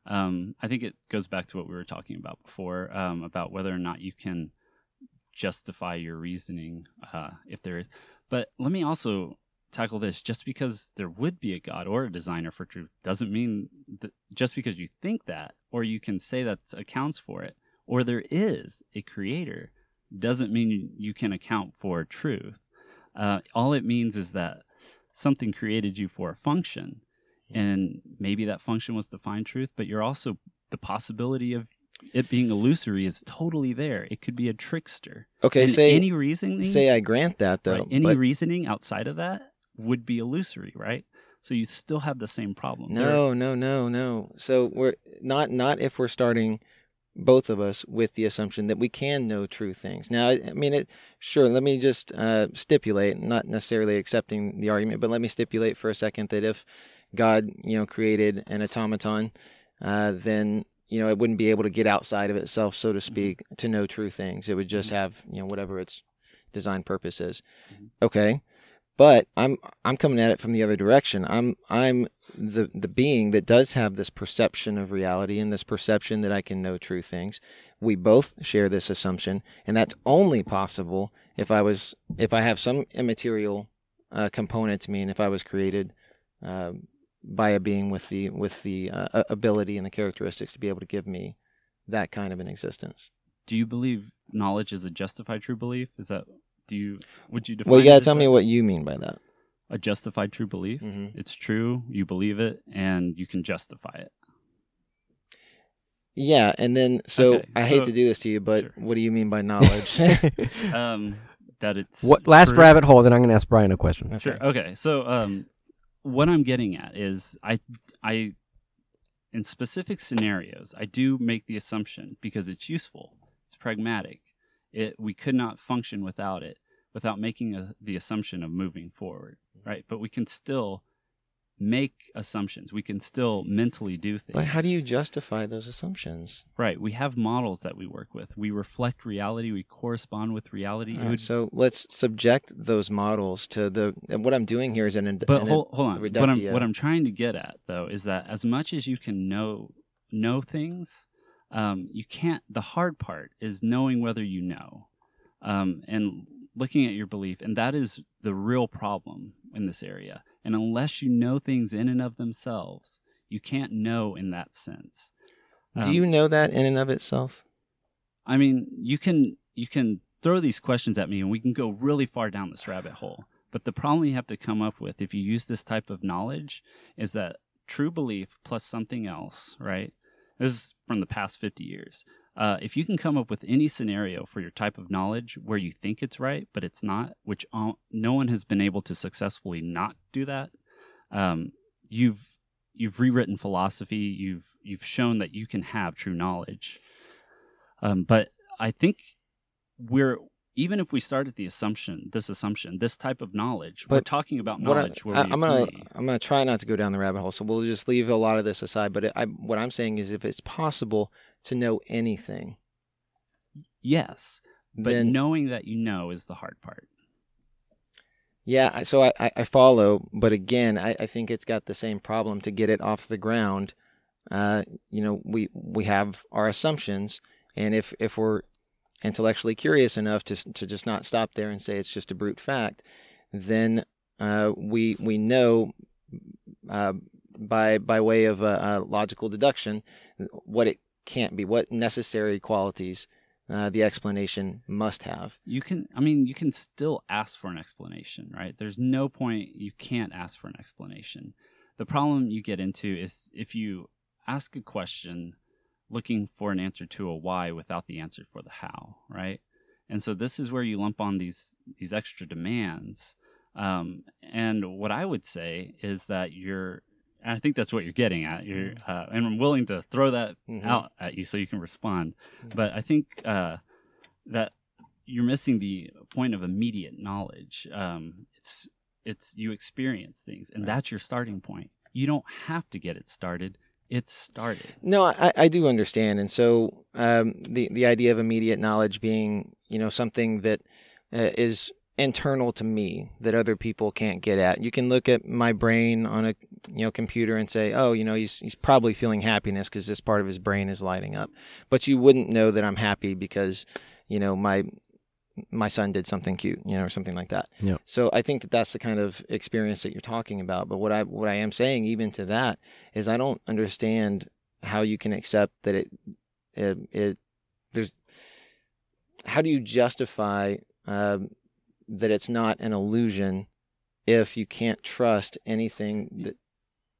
I think it goes back to what we were talking about before, about whether or not you can justify your reasoning if there is. But let me also tackle this. Just because there would be a God or a designer for truth doesn't mean that just because you think that, or you can say that accounts for it, or there is a creator, doesn't mean you can account for truth. All it means is that something created you for a function, and maybe that function was to find truth, but you're also, the possibility of it being illusory is totally there. It could be a trickster. Okay, and say any reasoning. Say I grant that though. Right, any reasoning outside of that would be illusory, right? So you still have the same problem. No. So we're not if we're starting, both of us, with the assumption that we can know true things. Now, I mean, sure, let me just stipulate, not necessarily accepting the argument, but let me stipulate for a second that if God, created an automaton, then it wouldn't be able to get outside of itself, so to speak, to know true things. It would just have, whatever its design purpose is. Okay. But I'm coming at it from the other direction. I'm the being that does have this perception of reality and this perception that I can know true things. We both share this assumption, and that's only possible if I have some immaterial component to me, and if I was created by a being with the ability and the characteristics to be able to give me that kind of an existence. Do you believe knowledge is a justified true belief? Is that, would you define? Well, you gotta tell me what you mean by that. A justified true belief? Mm-hmm. It's true, you believe it, and you can justify it. Yeah, and then, I hate to do this to you, but sure. What do you mean by knowledge? That it's... What, last true. Rabbit hole, then I'm gonna ask Brian a question. Okay. Sure, okay, so... what I'm getting at is I in specific scenarios, I do make the assumption because it's useful, it's pragmatic. We could not function without it, without making the assumption of moving forward, right? But we can still make assumptions. We can still mentally do things. But how do you justify those assumptions? Right. We have models that we work with. We reflect reality. We correspond with reality. Right, so let's subject those models to the... What I'm doing here is hold on. What I'm trying to get at, though, is that as much as you can know things, You can't, the hard part is knowing whether you know, and looking at your belief. And that is the real problem in this area. And unless you know things in and of themselves, you can't know in that sense. Do you know that in and of itself? I mean, you can throw these questions at me and we can go really far down this rabbit hole. But the problem you have to come up with if you use this type of knowledge is that true belief plus something else, right? This is from the past 50 years. If you can come up with any scenario for your type of knowledge where you think it's right, but it's not, which no one has been able to successfully not do that, you've rewritten philosophy. You've shown that you can have true knowledge. But I think even if we start at this assumption, this type of knowledge, but we're talking about knowledge. I'm gonna try not to go down the rabbit hole, so we'll just leave a lot of this aside. But what I'm saying is, if it's possible to know anything, yes, but then knowing that you know is the hard part. Yeah, so I follow, but again, I think it's got the same problem to get it off the ground. We have our assumptions, and if we're intellectually curious enough to just not stop there and say it's just a brute fact, then we know by way of logical deduction what it can't be, what necessary qualities the explanation must have. You can still ask for an explanation, right? There's no point you can't ask for an explanation. The problem you get into is if you ask a question looking for an answer to a why without the answer for the how, right? And so this is where you lump on these extra demands. And what I would say is that I think that's what you're getting at. And I'm willing to throw that out at you so you can respond. Mm-hmm. But I think that you're missing the point of immediate knowledge. It's you experience things, and that's your starting point. You don't have to get it started. It started. No, I do understand. And so the idea of immediate knowledge being, something that is internal to me that other people can't get at. You can look at my brain on a computer and say, he's probably feeling happiness because this part of his brain is lighting up. But you wouldn't know that I'm happy because, my son did something cute, or something like that. Yep. So I think that's the kind of experience that you're talking about. But what I am saying even to that is I don't understand how you can accept that how do you justify that it's not an illusion if you can't trust anything that...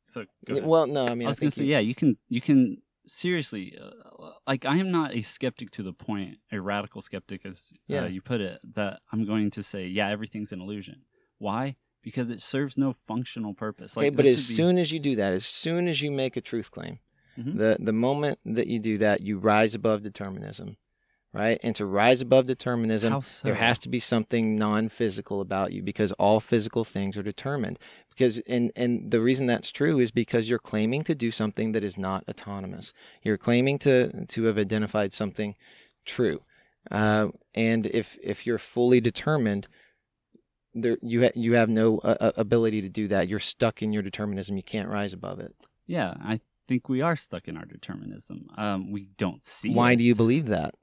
So go ahead. Well, no, I mean, I was going to say, you can seriously, I am not a skeptic to the point, a radical skeptic, as you put it, that I'm going to say, everything's an illusion. Why? Because it serves no functional purpose. Okay, but soon as you do that, as soon as you make a truth claim, the moment that you do that, you rise above determinism, right? And to rise above determinism, there has to be something non-physical about you, because all physical things are determined. Because and the reason that's true is because you're claiming to do something that is not autonomous. You're claiming to have identified something true, and if you're fully determined, there you have no ability to do that. You're stuck in your determinism. You can't rise above it. Yeah, I think we are stuck in our determinism. We don't see. Why do you believe that?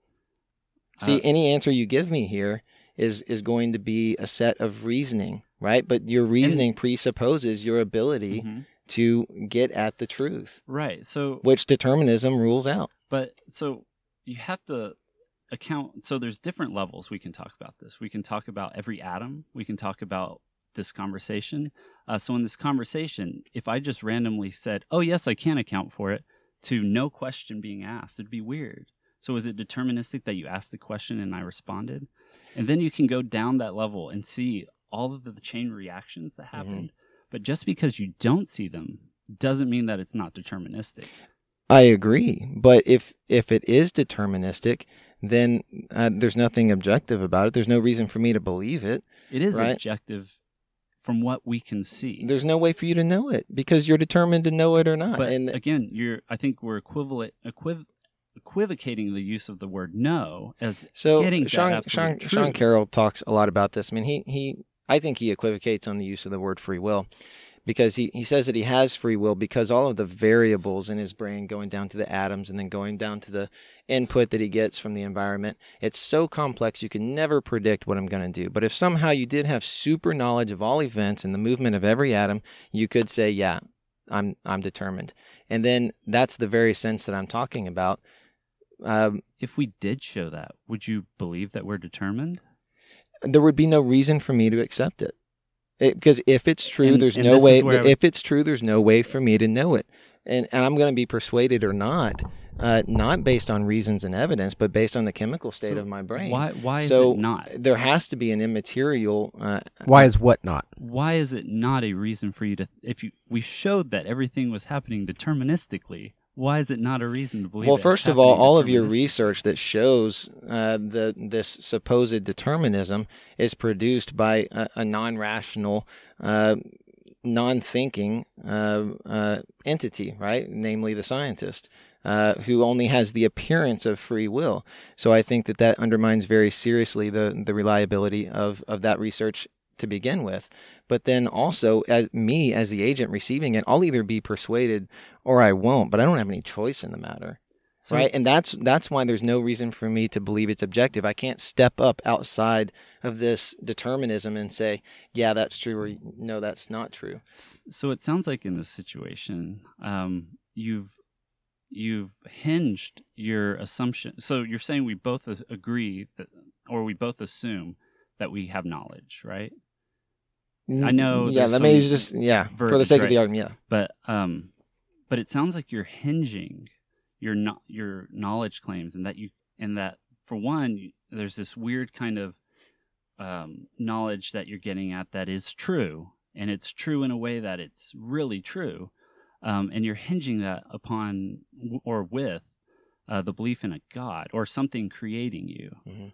See, any answer you give me here is going to be a set of reasoning. Right, but your reasoning presupposes your ability to get at the truth. Right, so which determinism rules out. But so you have to account. So there's different levels we can talk about this. We can talk about every atom. We can talk about this conversation. So in this conversation, if I just randomly said, "Oh yes, I can account for it," to no question being asked, it'd be weird. So is it deterministic that you asked the question and I responded? And then you can go down that level and see all of the chain reactions that happened. But just because you don't see them doesn't mean that it's not deterministic. I agree. But if it is deterministic, then there's nothing objective about it. There's no reason for me to believe it. It is objective from what we can see. There's no way for you to know it because you're determined to know it or not. But again, I think we're equivocating the use of the word "no" as getting that absolute truth. Sean Carroll talks a lot about this. I mean, I think he equivocates on the use of the word free will because he says that he has free will because all of the variables in his brain going down to the atoms and then going down to the input that he gets from the environment, it's so complex you can never predict what I'm going to do. But if somehow you did have super knowledge of all events and the movement of every atom, you could say, yeah, I'm determined. And then that's the very sense that I'm talking about. If we did show that, would you believe that we're determined? There would be no reason for me to accept it. Because if it's true, there's no way. If it's true, there's no way for me to know it, and I'm going to be persuaded or not, not based on reasons and evidence, but based on the chemical state of my brain. Why is it not? There has to be an immaterial. Why is what not? Why is it not a reason for you to? If we showed that everything was happening deterministically, why is it not a reason to believe? Well, first of all of your research that shows this supposed determinism is produced by a non-rational, non-thinking entity, right? Namely, the scientist, who only has the appearance of free will. So I think that undermines very seriously the reliability of that research to begin with. But then also, as me, as the agent receiving it, I'll either be persuaded or I won't, but I don't have any choice in the matter. So, right? And that's why there's no reason for me to believe it's objective. I can't step up outside of this determinism and say, yeah, that's true, or no, that's not true. So it sounds like in this situation, you've hinged your assumption. So you're saying we both agree that, or we both assume that we have knowledge, right? I know. Yeah, let me just for the sake of the argument. Yeah, but it sounds like you're hinging your knowledge claims, and that for one, there's this weird kind of knowledge that you're getting at that is true, and it's true in a way that it's really true, and you're hinging that upon or with the belief in a God or something creating you,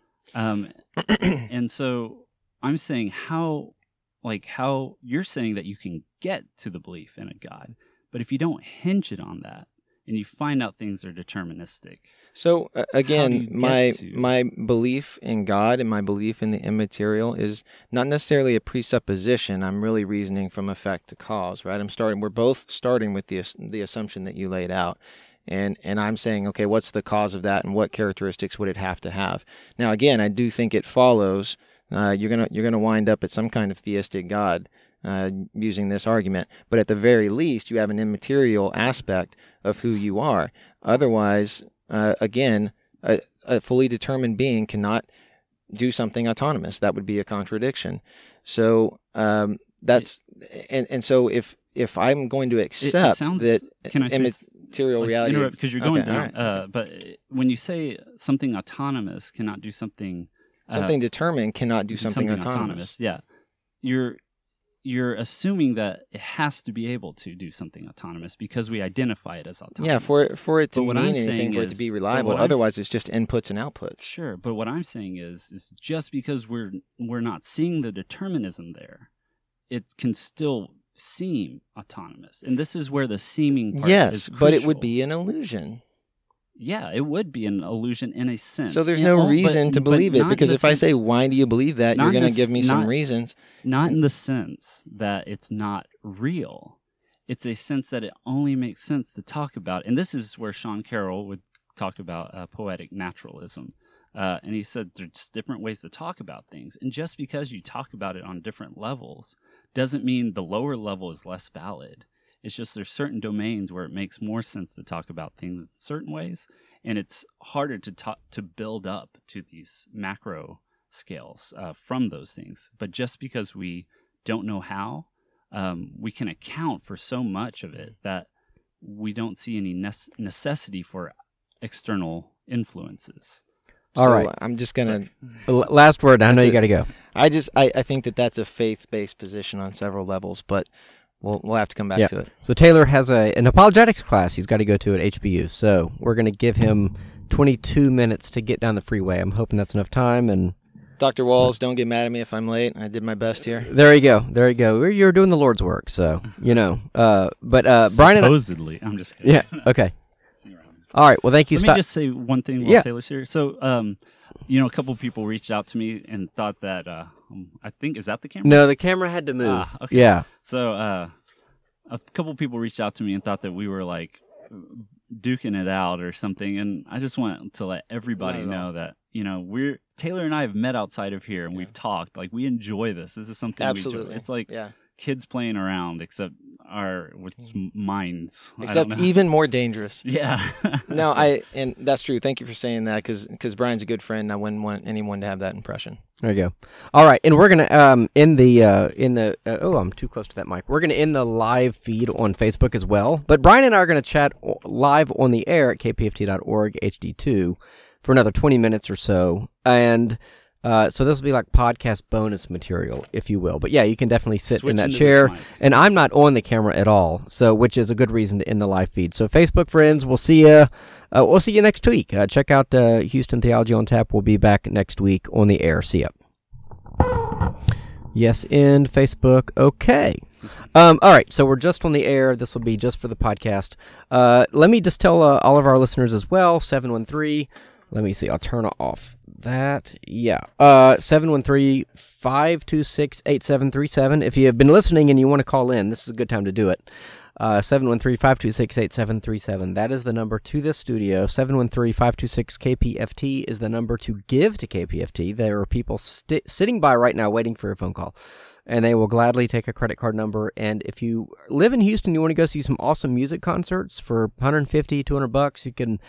and so I'm saying how you're saying that you can get to the belief in a God, but if you don't hinge it on that and you find out things are deterministic. So again, my belief in God and my belief in the immaterial is not necessarily a presupposition. I'm really reasoning from effect to cause, right? We're both starting with the assumption that you laid out. And I'm saying, okay, what's the cause of that and what characteristics would it have to have? Now, again, I do think it follows you're gonna wind up at some kind of theistic God using this argument, but at the very least, you have an immaterial aspect of who you are. Otherwise, again, a fully determined being cannot do something autonomous. That would be a contradiction. So so if I'm going to accept immaterial reality, interrupt because you're going but when you say something autonomous cannot do something. Something determined cannot do something autonomous. Yeah, you're assuming that it has to be able to do something autonomous because we identify it as autonomous. Yeah, for it to mean anything, for it to be reliable. Otherwise, it's just inputs and outputs. Sure, but what I'm saying is just because we're not seeing the determinism there, it can still seem autonomous. And this is where the seeming part is crucial. Yes, but it would be an illusion. Yeah, it would be an illusion in a sense. So there's no reason to believe it, because if I say, why do you believe that, you're going to give me some reasons. Not in the sense that it's not real. It's a sense that it only makes sense to talk about. And this is where Sean Carroll would talk about poetic naturalism. And he said there's different ways to talk about things. And just because you talk about it on different levels doesn't mean the lower level is less valid. It's just there's certain domains where it makes more sense to talk about things in certain ways, and it's harder to build up to these macro scales from those things. But just because we don't know how, we can account for so much of it that we don't see any necessity for external influences. All right. I'm just going to... Last word. I know you got to go. I think that's a faith-based position on several levels, but... We'll have to come back to it. So Taylor has an apologetics class he's got to go to at HBU. So we're going to give him 22 minutes to get down the freeway. I'm hoping that's enough time. And Dr. Walls, don't get mad at me if I'm late. I did my best here. There you go. You're doing the Lord's work, so you know. Brian, supposedly, I'm just kidding. Yeah. Okay. All right. Well, thank you. Let me just say one thing while Taylor's here. So, a couple of people reached out to me and thought that I think, is that the camera? No, the camera had to move. Okay. Yeah. So a couple people reached out to me and thought that we were like duking it out or something, and I just want to let everybody know that, you know, we're Taylor and I have met outside of here, and we've talked. Like, we enjoy this. This is something we enjoy. It's like kids playing around, except our minds. Except even more dangerous. Yeah. No, and that's true. Thank you for saying that, because Brian's a good friend, and I wouldn't want anyone to have that impression. There you go. All right, and we're gonna I'm too close to that mic. We're gonna end the live feed on Facebook as well. But Brian and I are gonna chat live on the air at kpft.org/HD2 for another 20 minutes or so, and. So this will be like podcast bonus material, if you will. But yeah, you can definitely switch in that chair. And I'm not on the camera at all, so which is a good reason to end the live feed. So Facebook friends, we'll see you. We'll see you next week. Check out Houston Theology on Tap. We'll be back next week on the air. See ya. Yes, end Facebook. Okay. All right, so we're just on the air. This will be just for the podcast. Let me just tell all of our listeners as well, 713. Let me see. I'll turn off that. Yeah. 713-526-8737. If you have been listening and you want to call in, this is a good time to do it. 713-526-8737. That is the number to this studio. 713-526-KPFT is the number to give to KPFT. There are people sitting by right now waiting for a phone call, and they will gladly take a credit card number. And if you live in Houston, you want to go see some awesome music concerts for $150, $200, you can...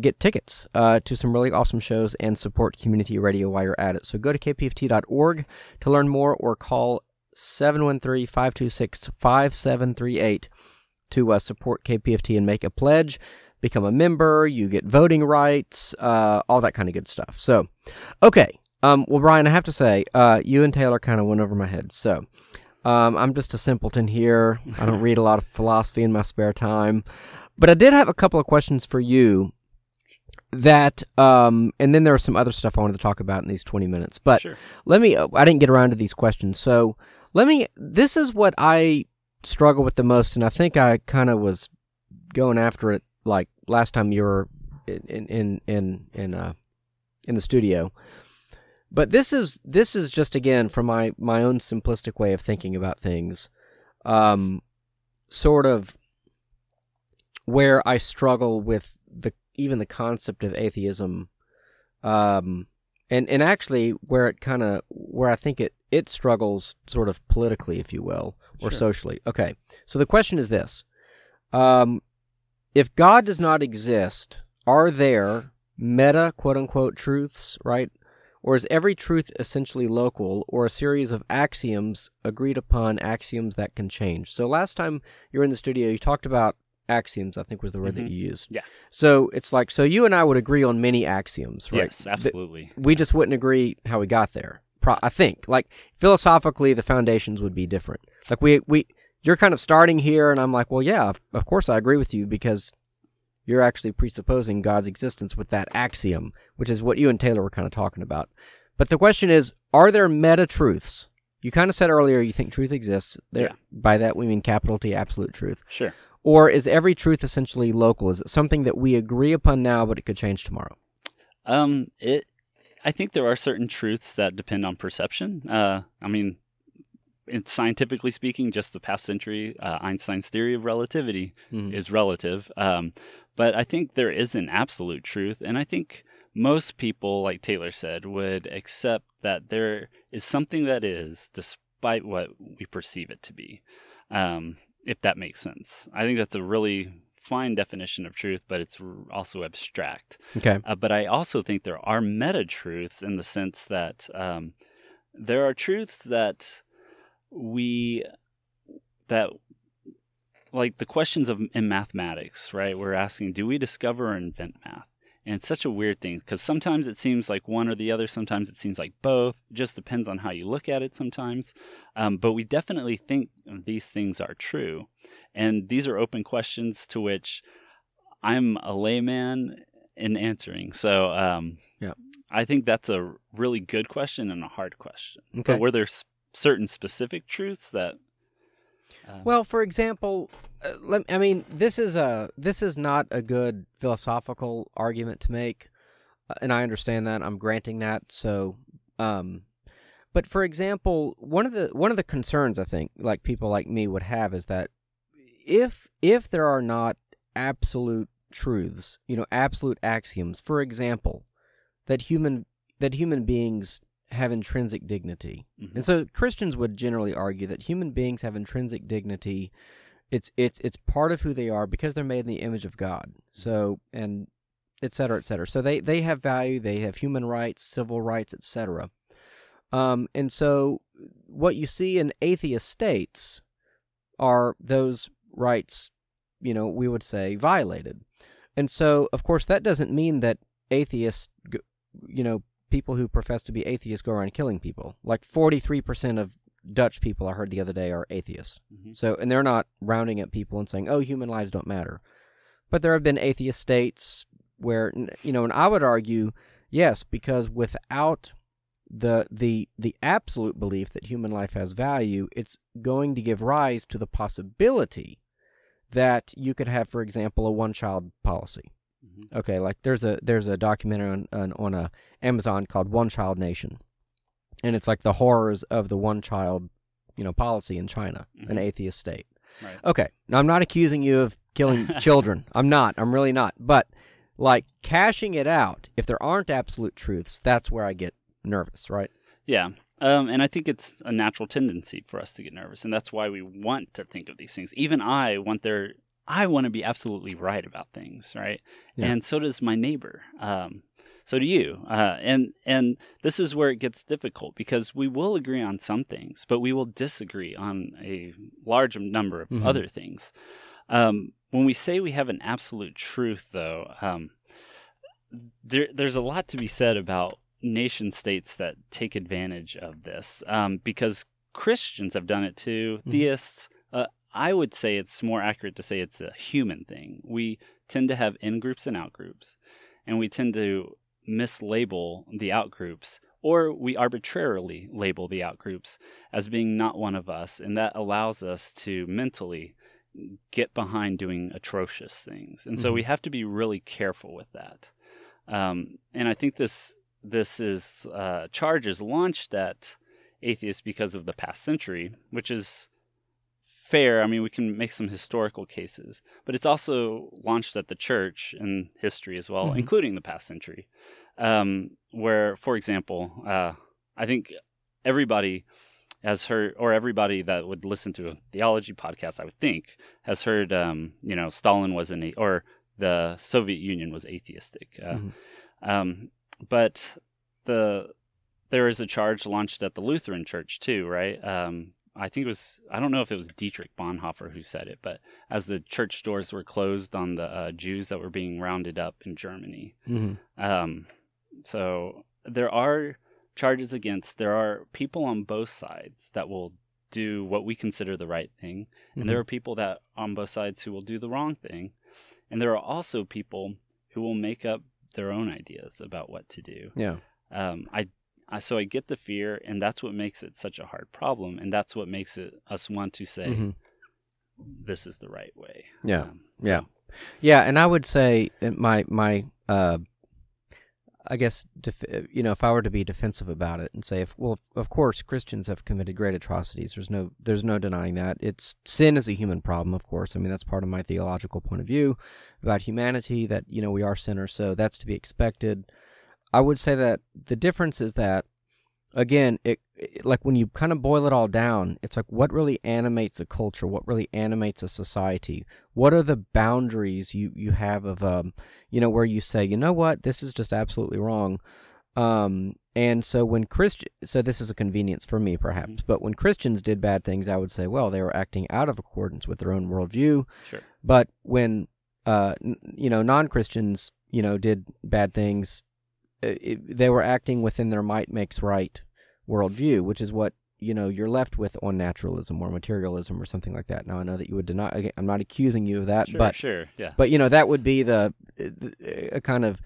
get tickets to some really awesome shows and support community radio while you're at it. So go to kpft.org to learn more, or call 713-526-5738 to support KPFT and make a pledge. Become a member. You get voting rights, all that kind of good stuff. So, okay. Well, Brian, I have to say, you and Taylor kind of went over my head. So I'm just a simpleton here. I don't read a lot of philosophy in my spare time. But I did have a couple of questions for you. That, and then there was some other stuff I wanted to talk about in these 20 minutes. But sure. I didn't get around to these questions. So this is what I struggle with the most. And I think I kind of was going after it like last time you were in the studio. But this is just, again, from my own simplistic way of thinking about things, sort of where I struggle with even the concept of atheism, and actually where I think it struggles sort of politically, if you will, or socially. Okay, so the question is this: if God does not exist, are there meta, quote unquote, truths, right? Or is every truth essentially local, or a series of axioms, agreed upon axioms that can change? So last time you were in the studio, you talked about axioms, I think was the word that you used. Yeah. So it's like, so you and I would agree on many axioms, right? Yes, absolutely. We just wouldn't agree how we got there. I think, like, philosophically, the foundations would be different. Like you're kind of starting here, and I'm like, well, yeah, of course I agree with you, because you're actually presupposing God's existence with that axiom, which is what you and Taylor were kind of talking about. But the question is, are there meta-truths? You kind of said earlier you think truth exists. There, yeah. By that we mean capital T, absolute truth. Sure. Or is every truth essentially local? Is it something that we agree upon now, but it could change tomorrow? I think there are certain truths that depend on perception. I mean, scientifically speaking, just the past century, Einstein's theory of relativity is relative. But I think there is an absolute truth, and I think most people, like Taylor said, would accept that there is something that is, despite what we perceive it to be. If that makes sense. I think that's a really fine definition of truth, but it's also abstract. Okay. But I also think there are meta-truths in the sense that there are truths that like the questions in mathematics, right? We're asking, do we discover or invent math? And it's such a weird thing, because sometimes it seems like one or the other. Sometimes it seems like both. It just depends on how you look at it sometimes. But we definitely think these things are true. And these are open questions to which I'm a layman in answering. So I think that's a really good question and a hard question. Okay. But were there certain specific truths that... well, for example, this is not a good philosophical argument to make, and I understand that. I'm granting that. So, but for example, one of the concerns I think, like, people like me would have is that if there are not absolute truths, absolute axioms, for example, that human beings have intrinsic dignity. Mm-hmm. And so Christians would generally argue that human beings have intrinsic dignity. It's part of who they are because they're made in the image of God. So, and et cetera, et cetera. So they have value, they have human rights, civil rights, et cetera. And so what you see in atheist states are those rights, we would say, violated. And so, of course, that doesn't mean that atheists, people who profess to be atheists go around killing people. Like 43% of Dutch people, I heard the other day, are atheists. Mm-hmm. So, and they're not rounding up people and saying, oh, human lives don't matter. But there have been atheist states where, and I would argue, yes, because without the absolute belief that human life has value, it's going to give rise to the possibility that you could have, for example, a one-child policy. Mm-hmm. Okay, like there's a documentary on Amazon called One Child Nation, and it's like the horrors of the one-child, policy in China, mm-hmm. an atheist state. Right. Okay, now I'm not accusing you of killing children. I'm really not. But like cashing it out, if there aren't absolute truths, that's where I get nervous, right? Yeah. And I think it's a natural tendency for us to get nervous, and that's why we want to think of these things. Even I want to be absolutely right about things, right? Yeah. And so does my neighbor. So do you. And this is where it gets difficult, because we will agree on some things, but we will disagree on a large number of mm-hmm. other things. When we say we have an absolute truth, though, there's a lot to be said about nation states that take advantage of this, because Christians have done it too. Mm-hmm. Theists, I would say it's more accurate to say it's a human thing. We tend to have in-groups and out-groups, and we tend to mislabel the out-groups, or we arbitrarily label the out-groups as being not one of us, and that allows us to mentally get behind doing atrocious things. And mm-hmm. so we have to be really careful with that. And I think this is charge is launched at atheists because of the past century, which is fair. I mean, we can make some historical cases, but it's also launched at the church in history as well, mm-hmm. including the past century, where, for example, I think everybody has heard, or everybody that would listen to a theology podcast, I would think, has heard, Stalin was or the Soviet Union was atheistic. Mm-hmm. But there is a charge launched at the Lutheran Church too, right? I think it was, I don't know if it was Dietrich Bonhoeffer who said it, but as the church doors were closed on the Jews that were being rounded up in Germany. Mm-hmm. So there are charges against, there are people on both sides that will do what we consider the right thing. Mm-hmm. And there are people that on both sides who will do the wrong thing. And there are also people who will make up their own ideas about what to do. Yeah. So I get the fear, and that's what makes it such a hard problem, and that's what makes it us want to say, mm-hmm. this is the right way. Yeah. And I would say my I guess, if I were to be defensive about it and say, of course, Christians have committed great atrocities. There's no denying that. Sin is a human problem, of course. I mean, that's part of my theological point of view about humanity, that, we are sinners, so that's to be expected. I would say that the difference is that, again, it when you kind of boil it all down, it's like, what really animates a culture? What really animates a society? What are the boundaries you have of, where you say, you know what, this is just absolutely wrong. And so so this is a convenience for me, perhaps, mm-hmm. but when Christians did bad things, I would say, well, they were acting out of accordance with their own worldview. Sure. But when, non-Christians, did bad things, they were acting within their might makes right worldview, which is what you're left with on naturalism or materialism or something like that. Now I know that you would deny. Again, I'm not accusing you of that, but that would be a kind of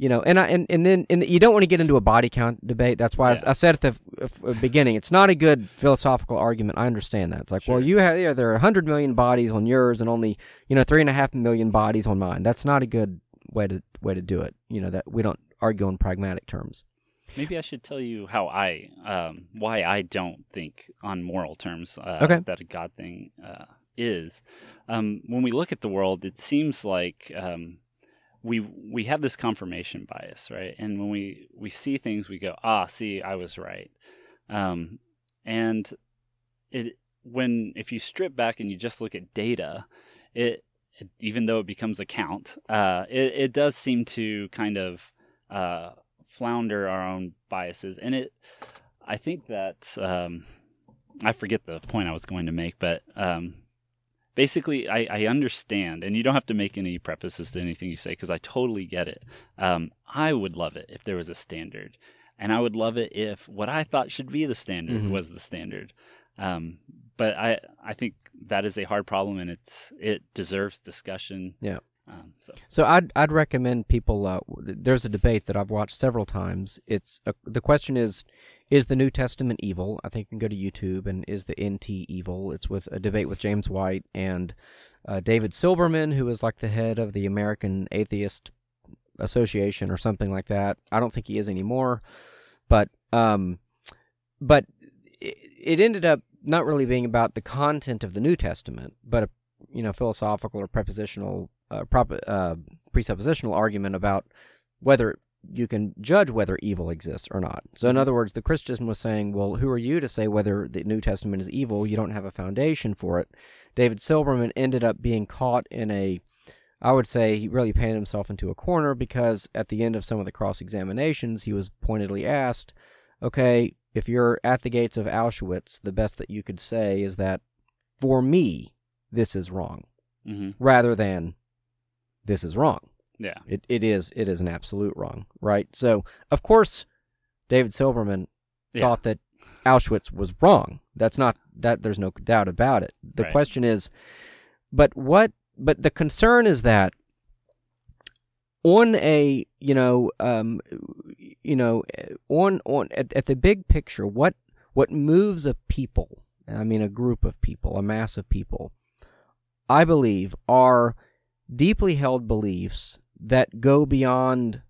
and then you don't want to get into a body count debate. That's why I said at the beginning, it's not a good philosophical argument. I understand that. It's like, well, there are 100 million bodies on yours and only 3.5 million bodies on mine. That's not a good way to do it. That we don't argue on pragmatic terms. Maybe I should tell you how why I don't think on moral terms that a God thing is. When we look at the world, it seems like we have this confirmation bias, right? And when we see things, we go, ah, see, I was right. And if you strip back and you just look at data, it even though it becomes a count, it does seem to kind of flounder our own biases. And I think that I forget the point I was going to make, but basically, I understand, and you don't have to make any prefaces to anything you say because I totally get it. I would love it if there was a standard, and I would love it if what I thought should be the standard was the standard. But I think that is a hard problem, and it deserves discussion. Yeah. So I'd recommend people. There's a debate that I've watched several times. The question is the New Testament evil? I think you can go to YouTube, and is the NT evil? It's with a debate with James White and David Silberman, who is like the head of the American Atheist Association or something like that. I don't think he is anymore, but it ended up not really being about the content of the New Testament, but philosophical or prepositional. Presuppositional argument about whether you can judge whether evil exists or not. So in other words, the Christian was saying, well, who are you to say whether the New Testament is evil? You don't have a foundation for it. David Silberman ended up being caught in I would say he really painted himself into a corner, because at the end of some of the cross-examinations, he was pointedly asked, okay, if you're at the gates of Auschwitz, the best that you could say is that, for me, this is wrong, rather than, this is wrong. Yeah. It is an absolute wrong, right? So, of course, David Silberman thought that Auschwitz was wrong. There's no doubt about it. The question is, but the concern is that on a, at the big picture, what moves a people, I mean a group of people, a mass of people, I believe are deeply held beliefs that go beyond,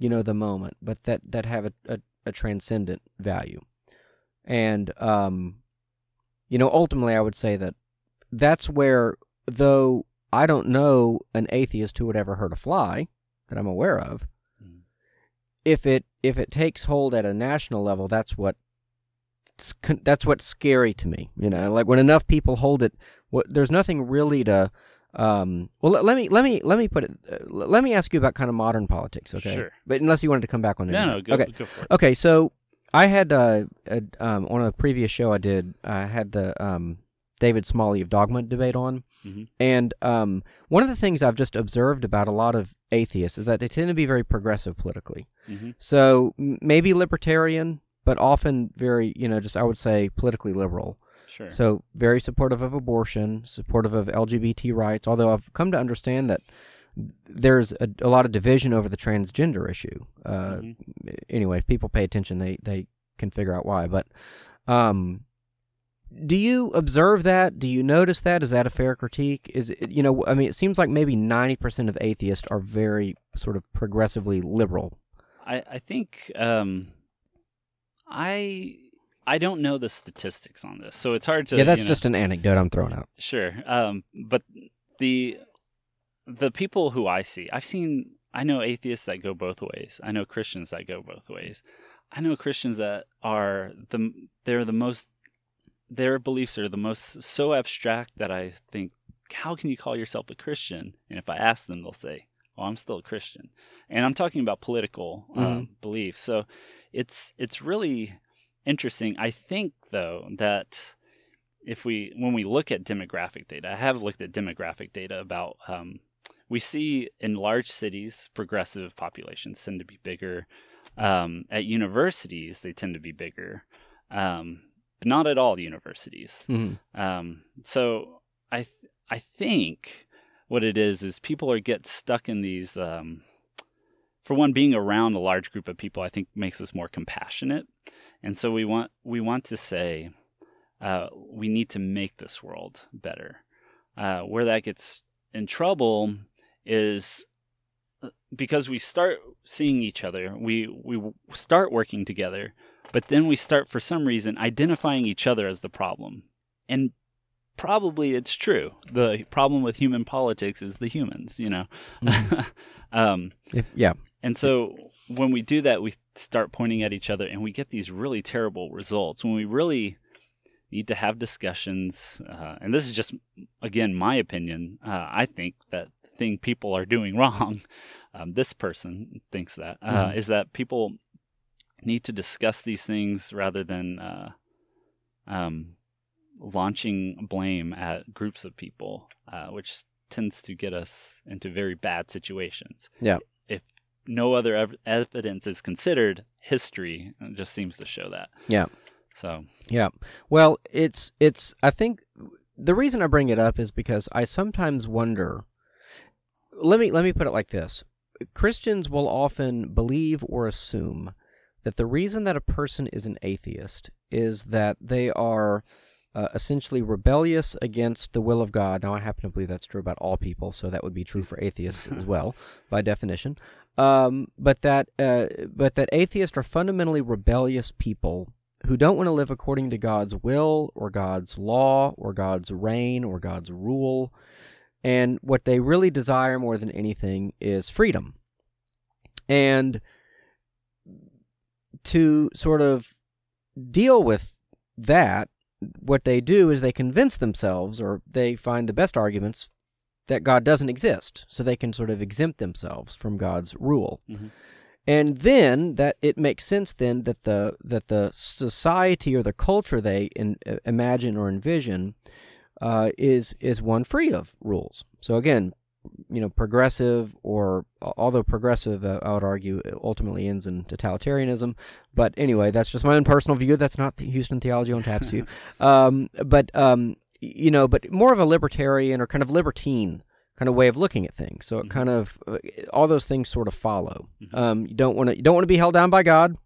the moment, but that have a transcendent value. And, ultimately I would say that's where, though I don't know an atheist who would ever hurt a fly that I'm aware of, if it takes hold at a national level, that's what's scary to me. Like when enough people hold it, there's nothing really to... Let me ask you about kind of modern politics, okay? Sure. But unless you wanted to come back on that. No, go for it. Okay, so I had on a previous show I did, I had the David Smalley of Dogma debate on, and one of the things I've just observed about a lot of atheists is that they tend to be very progressive politically. So maybe libertarian, but often very, just I would say politically liberal. Sure. So very supportive of abortion, supportive of LGBT rights, although I've come to understand that there's a lot of division over the transgender issue. Anyway, if people pay attention, they can figure out why. But do you observe that? Do you notice that? Is that a fair critique? It seems like maybe 90% of atheists are very sort of progressively liberal. I think I don't know the statistics on this, so it's hard to... Yeah, that's just an anecdote I'm throwing out. Sure. But the people who I see, I know atheists that go both ways. I know Christians that go both ways. I know Christians that their beliefs are the most so abstract that I think, how can you call yourself a Christian? And if I ask them, they'll say, oh, I'm still a Christian. And I'm talking about political beliefs. So it's really... interesting. I think, though, that when we look at demographic data, I have looked at demographic data about, we see in large cities, progressive populations tend to be bigger. At universities, they tend to be bigger, but not at all universities. So I think what it is people get stuck in these, for one, being around a large group of people, I think makes us more compassionate. And so we want to say we need to make this world better. Where that gets in trouble is because we start seeing each other, we start working together, but then we start for some reason identifying each other as the problem. And probably it's true. The problem with human politics is the humans, you know. Mm-hmm. Yeah. And so when we do that, we start pointing at each other and we get these really terrible results when we really need to have discussions. And this is just, again, my opinion. I think that the thing people are doing wrong, this person thinks that, mm-hmm. is that people need to discuss these things rather than launching blame at groups of people, which tends to get us into very bad situations. Yeah. If no other evidence is considered, history just seems to show that. Yeah. So. Yeah. Well, it's I think the reason I bring it up is because I sometimes wonder, let me put it like this. Christians will often believe or assume that the reason that a person is an atheist is that they are essentially rebellious against the will of God. Now, I happen to believe that's true about all people, so that would be true for atheists as well, by definition. But that atheists are fundamentally rebellious people who don't want to live according to God's will or God's law or God's reign or God's rule. And what they really desire more than anything is freedom. And to sort of deal with that, what they do is they convince themselves, or they find the best arguments, that God doesn't exist, so they can sort of exempt themselves from God's rule. Mm-hmm. And then that it makes sense then that the society or the culture they imagine or envision is one free of rules. So again, you know, progressive, or although progressive, I would argue, ultimately ends in totalitarianism. But anyway, that's just my own personal view. That's not the Houston Theology on Tap's view. You know, but more of a libertarian or kind of libertine kind of way of looking at things. So it mm-hmm. kind of all those things sort of follow. Mm-hmm. You don't want to be held down by God.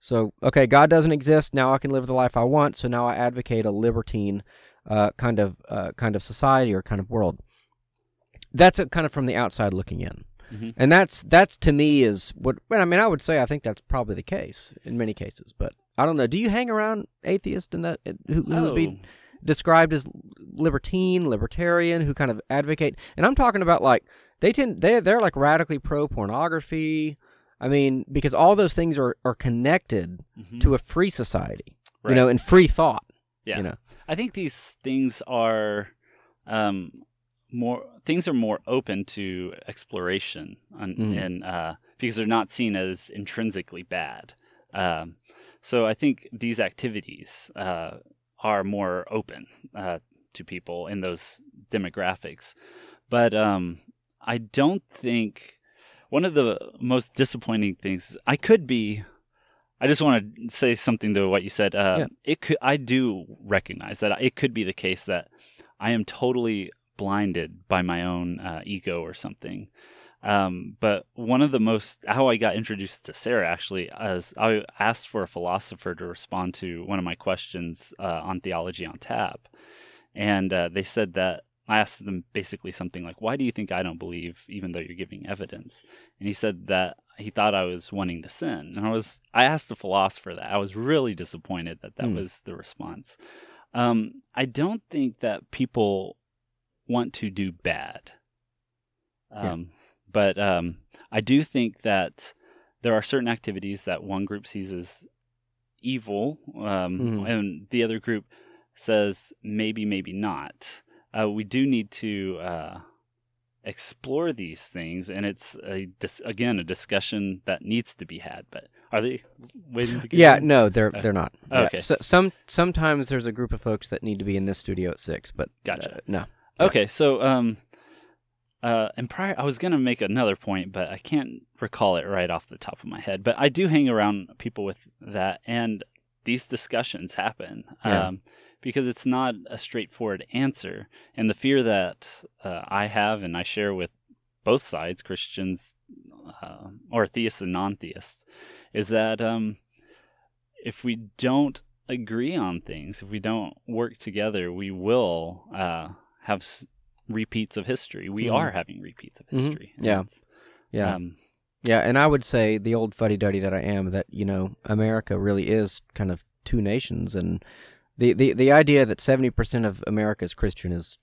So okay, God doesn't exist. Now I can live the life I want. So now I advocate a libertine kind of society or kind of world. That's kind of from the outside looking in. Mm-hmm. And that's to me is what, well, I mean, I would say I think that's probably the case in many cases, but I don't know. Do you hang around atheists who would be described as libertine, libertarian, who kind of advocate? And I'm talking about like, they're like radically pro pornography. I mean, because all those things are connected mm-hmm. to a free society, right. You know, and free thought. Yeah. You know? I think these things are, more open to exploration, and because they're not seen as intrinsically bad. So I think these activities are more open to people in those demographics. But I don't think one of the most disappointing things I just want to say something to what you said. I do recognize that it could be the case that I am totally blinded by my own ego or something. But one of the most, how I got introduced to Sarah actually, as I asked for a philosopher to respond to one of my questions on Theology on Tap. And they said that, I asked them basically something like, why do you think I don't believe even though you're giving evidence? And he said that he thought I was wanting to sin. And I asked the philosopher that. I was really disappointed that was the response. I don't think that people want to do bad. But I do think that there are certain activities that one group sees as evil, and the other group says maybe, maybe not. We do need to explore these things, and it's, again, a discussion that needs to be had. But are they waiting to get in? No, they're not. Oh, okay. Yeah. So, sometimes there's a group of folks that need to be in this studio at 6, but gotcha. No. Okay, so I was going to make another point, but I can't recall it right off the top of my head. But I do hang around people with that, and these discussions happen because it's not a straightforward answer. And the fear that I have and I share with both sides, Christians or theists and non-theists, is that if we don't agree on things, if we don't work together, we will have repeats of history. We are having repeats of history. Mm-hmm. And I would say the old fuddy-duddy that I am, that, you know, America really is kind of two nations, and The idea that 70% of America is Christian is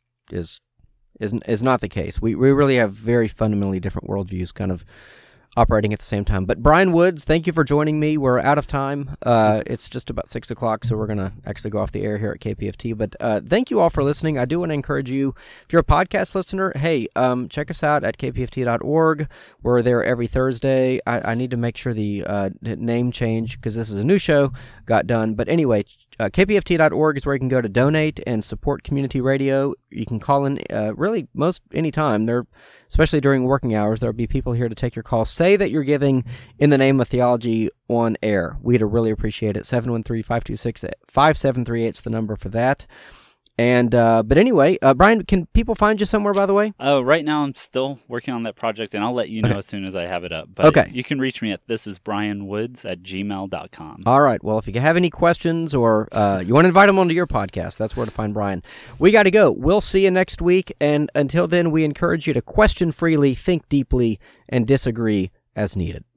not the case. We really have very fundamentally different worldviews kind of operating at the same time. But Brian Woods, thank you for joining me. We're out of time. It's just about 6 o'clock, so we're going to actually go off the air here at KPFT. But thank you all for listening. I do want to encourage you, if you're a podcast listener, hey, check us out at kpft.org. We're there every Thursday. I need to make sure the name change, because this is a new show, got done. But anyway, kpft.org is where you can go to donate and support community radio. You can call in really most any time. There, especially during working hours, there'll be people here to take your call. Say that you're giving in the name of Theology on Air. We'd really appreciate it. 713-526-5738 is the number for that. And but anyway, Brian, can people find you somewhere, by the way? Oh, right now I'm still working on that project, and I'll let you know as soon as I have it up. But you can reach me at thisisbrianwoods@gmail.com. All right. Well, if you have any questions or you want to invite them onto your podcast, that's where to find Brian. We got to go. We'll see you next week. And until then, we encourage you to question freely, think deeply, and disagree as needed.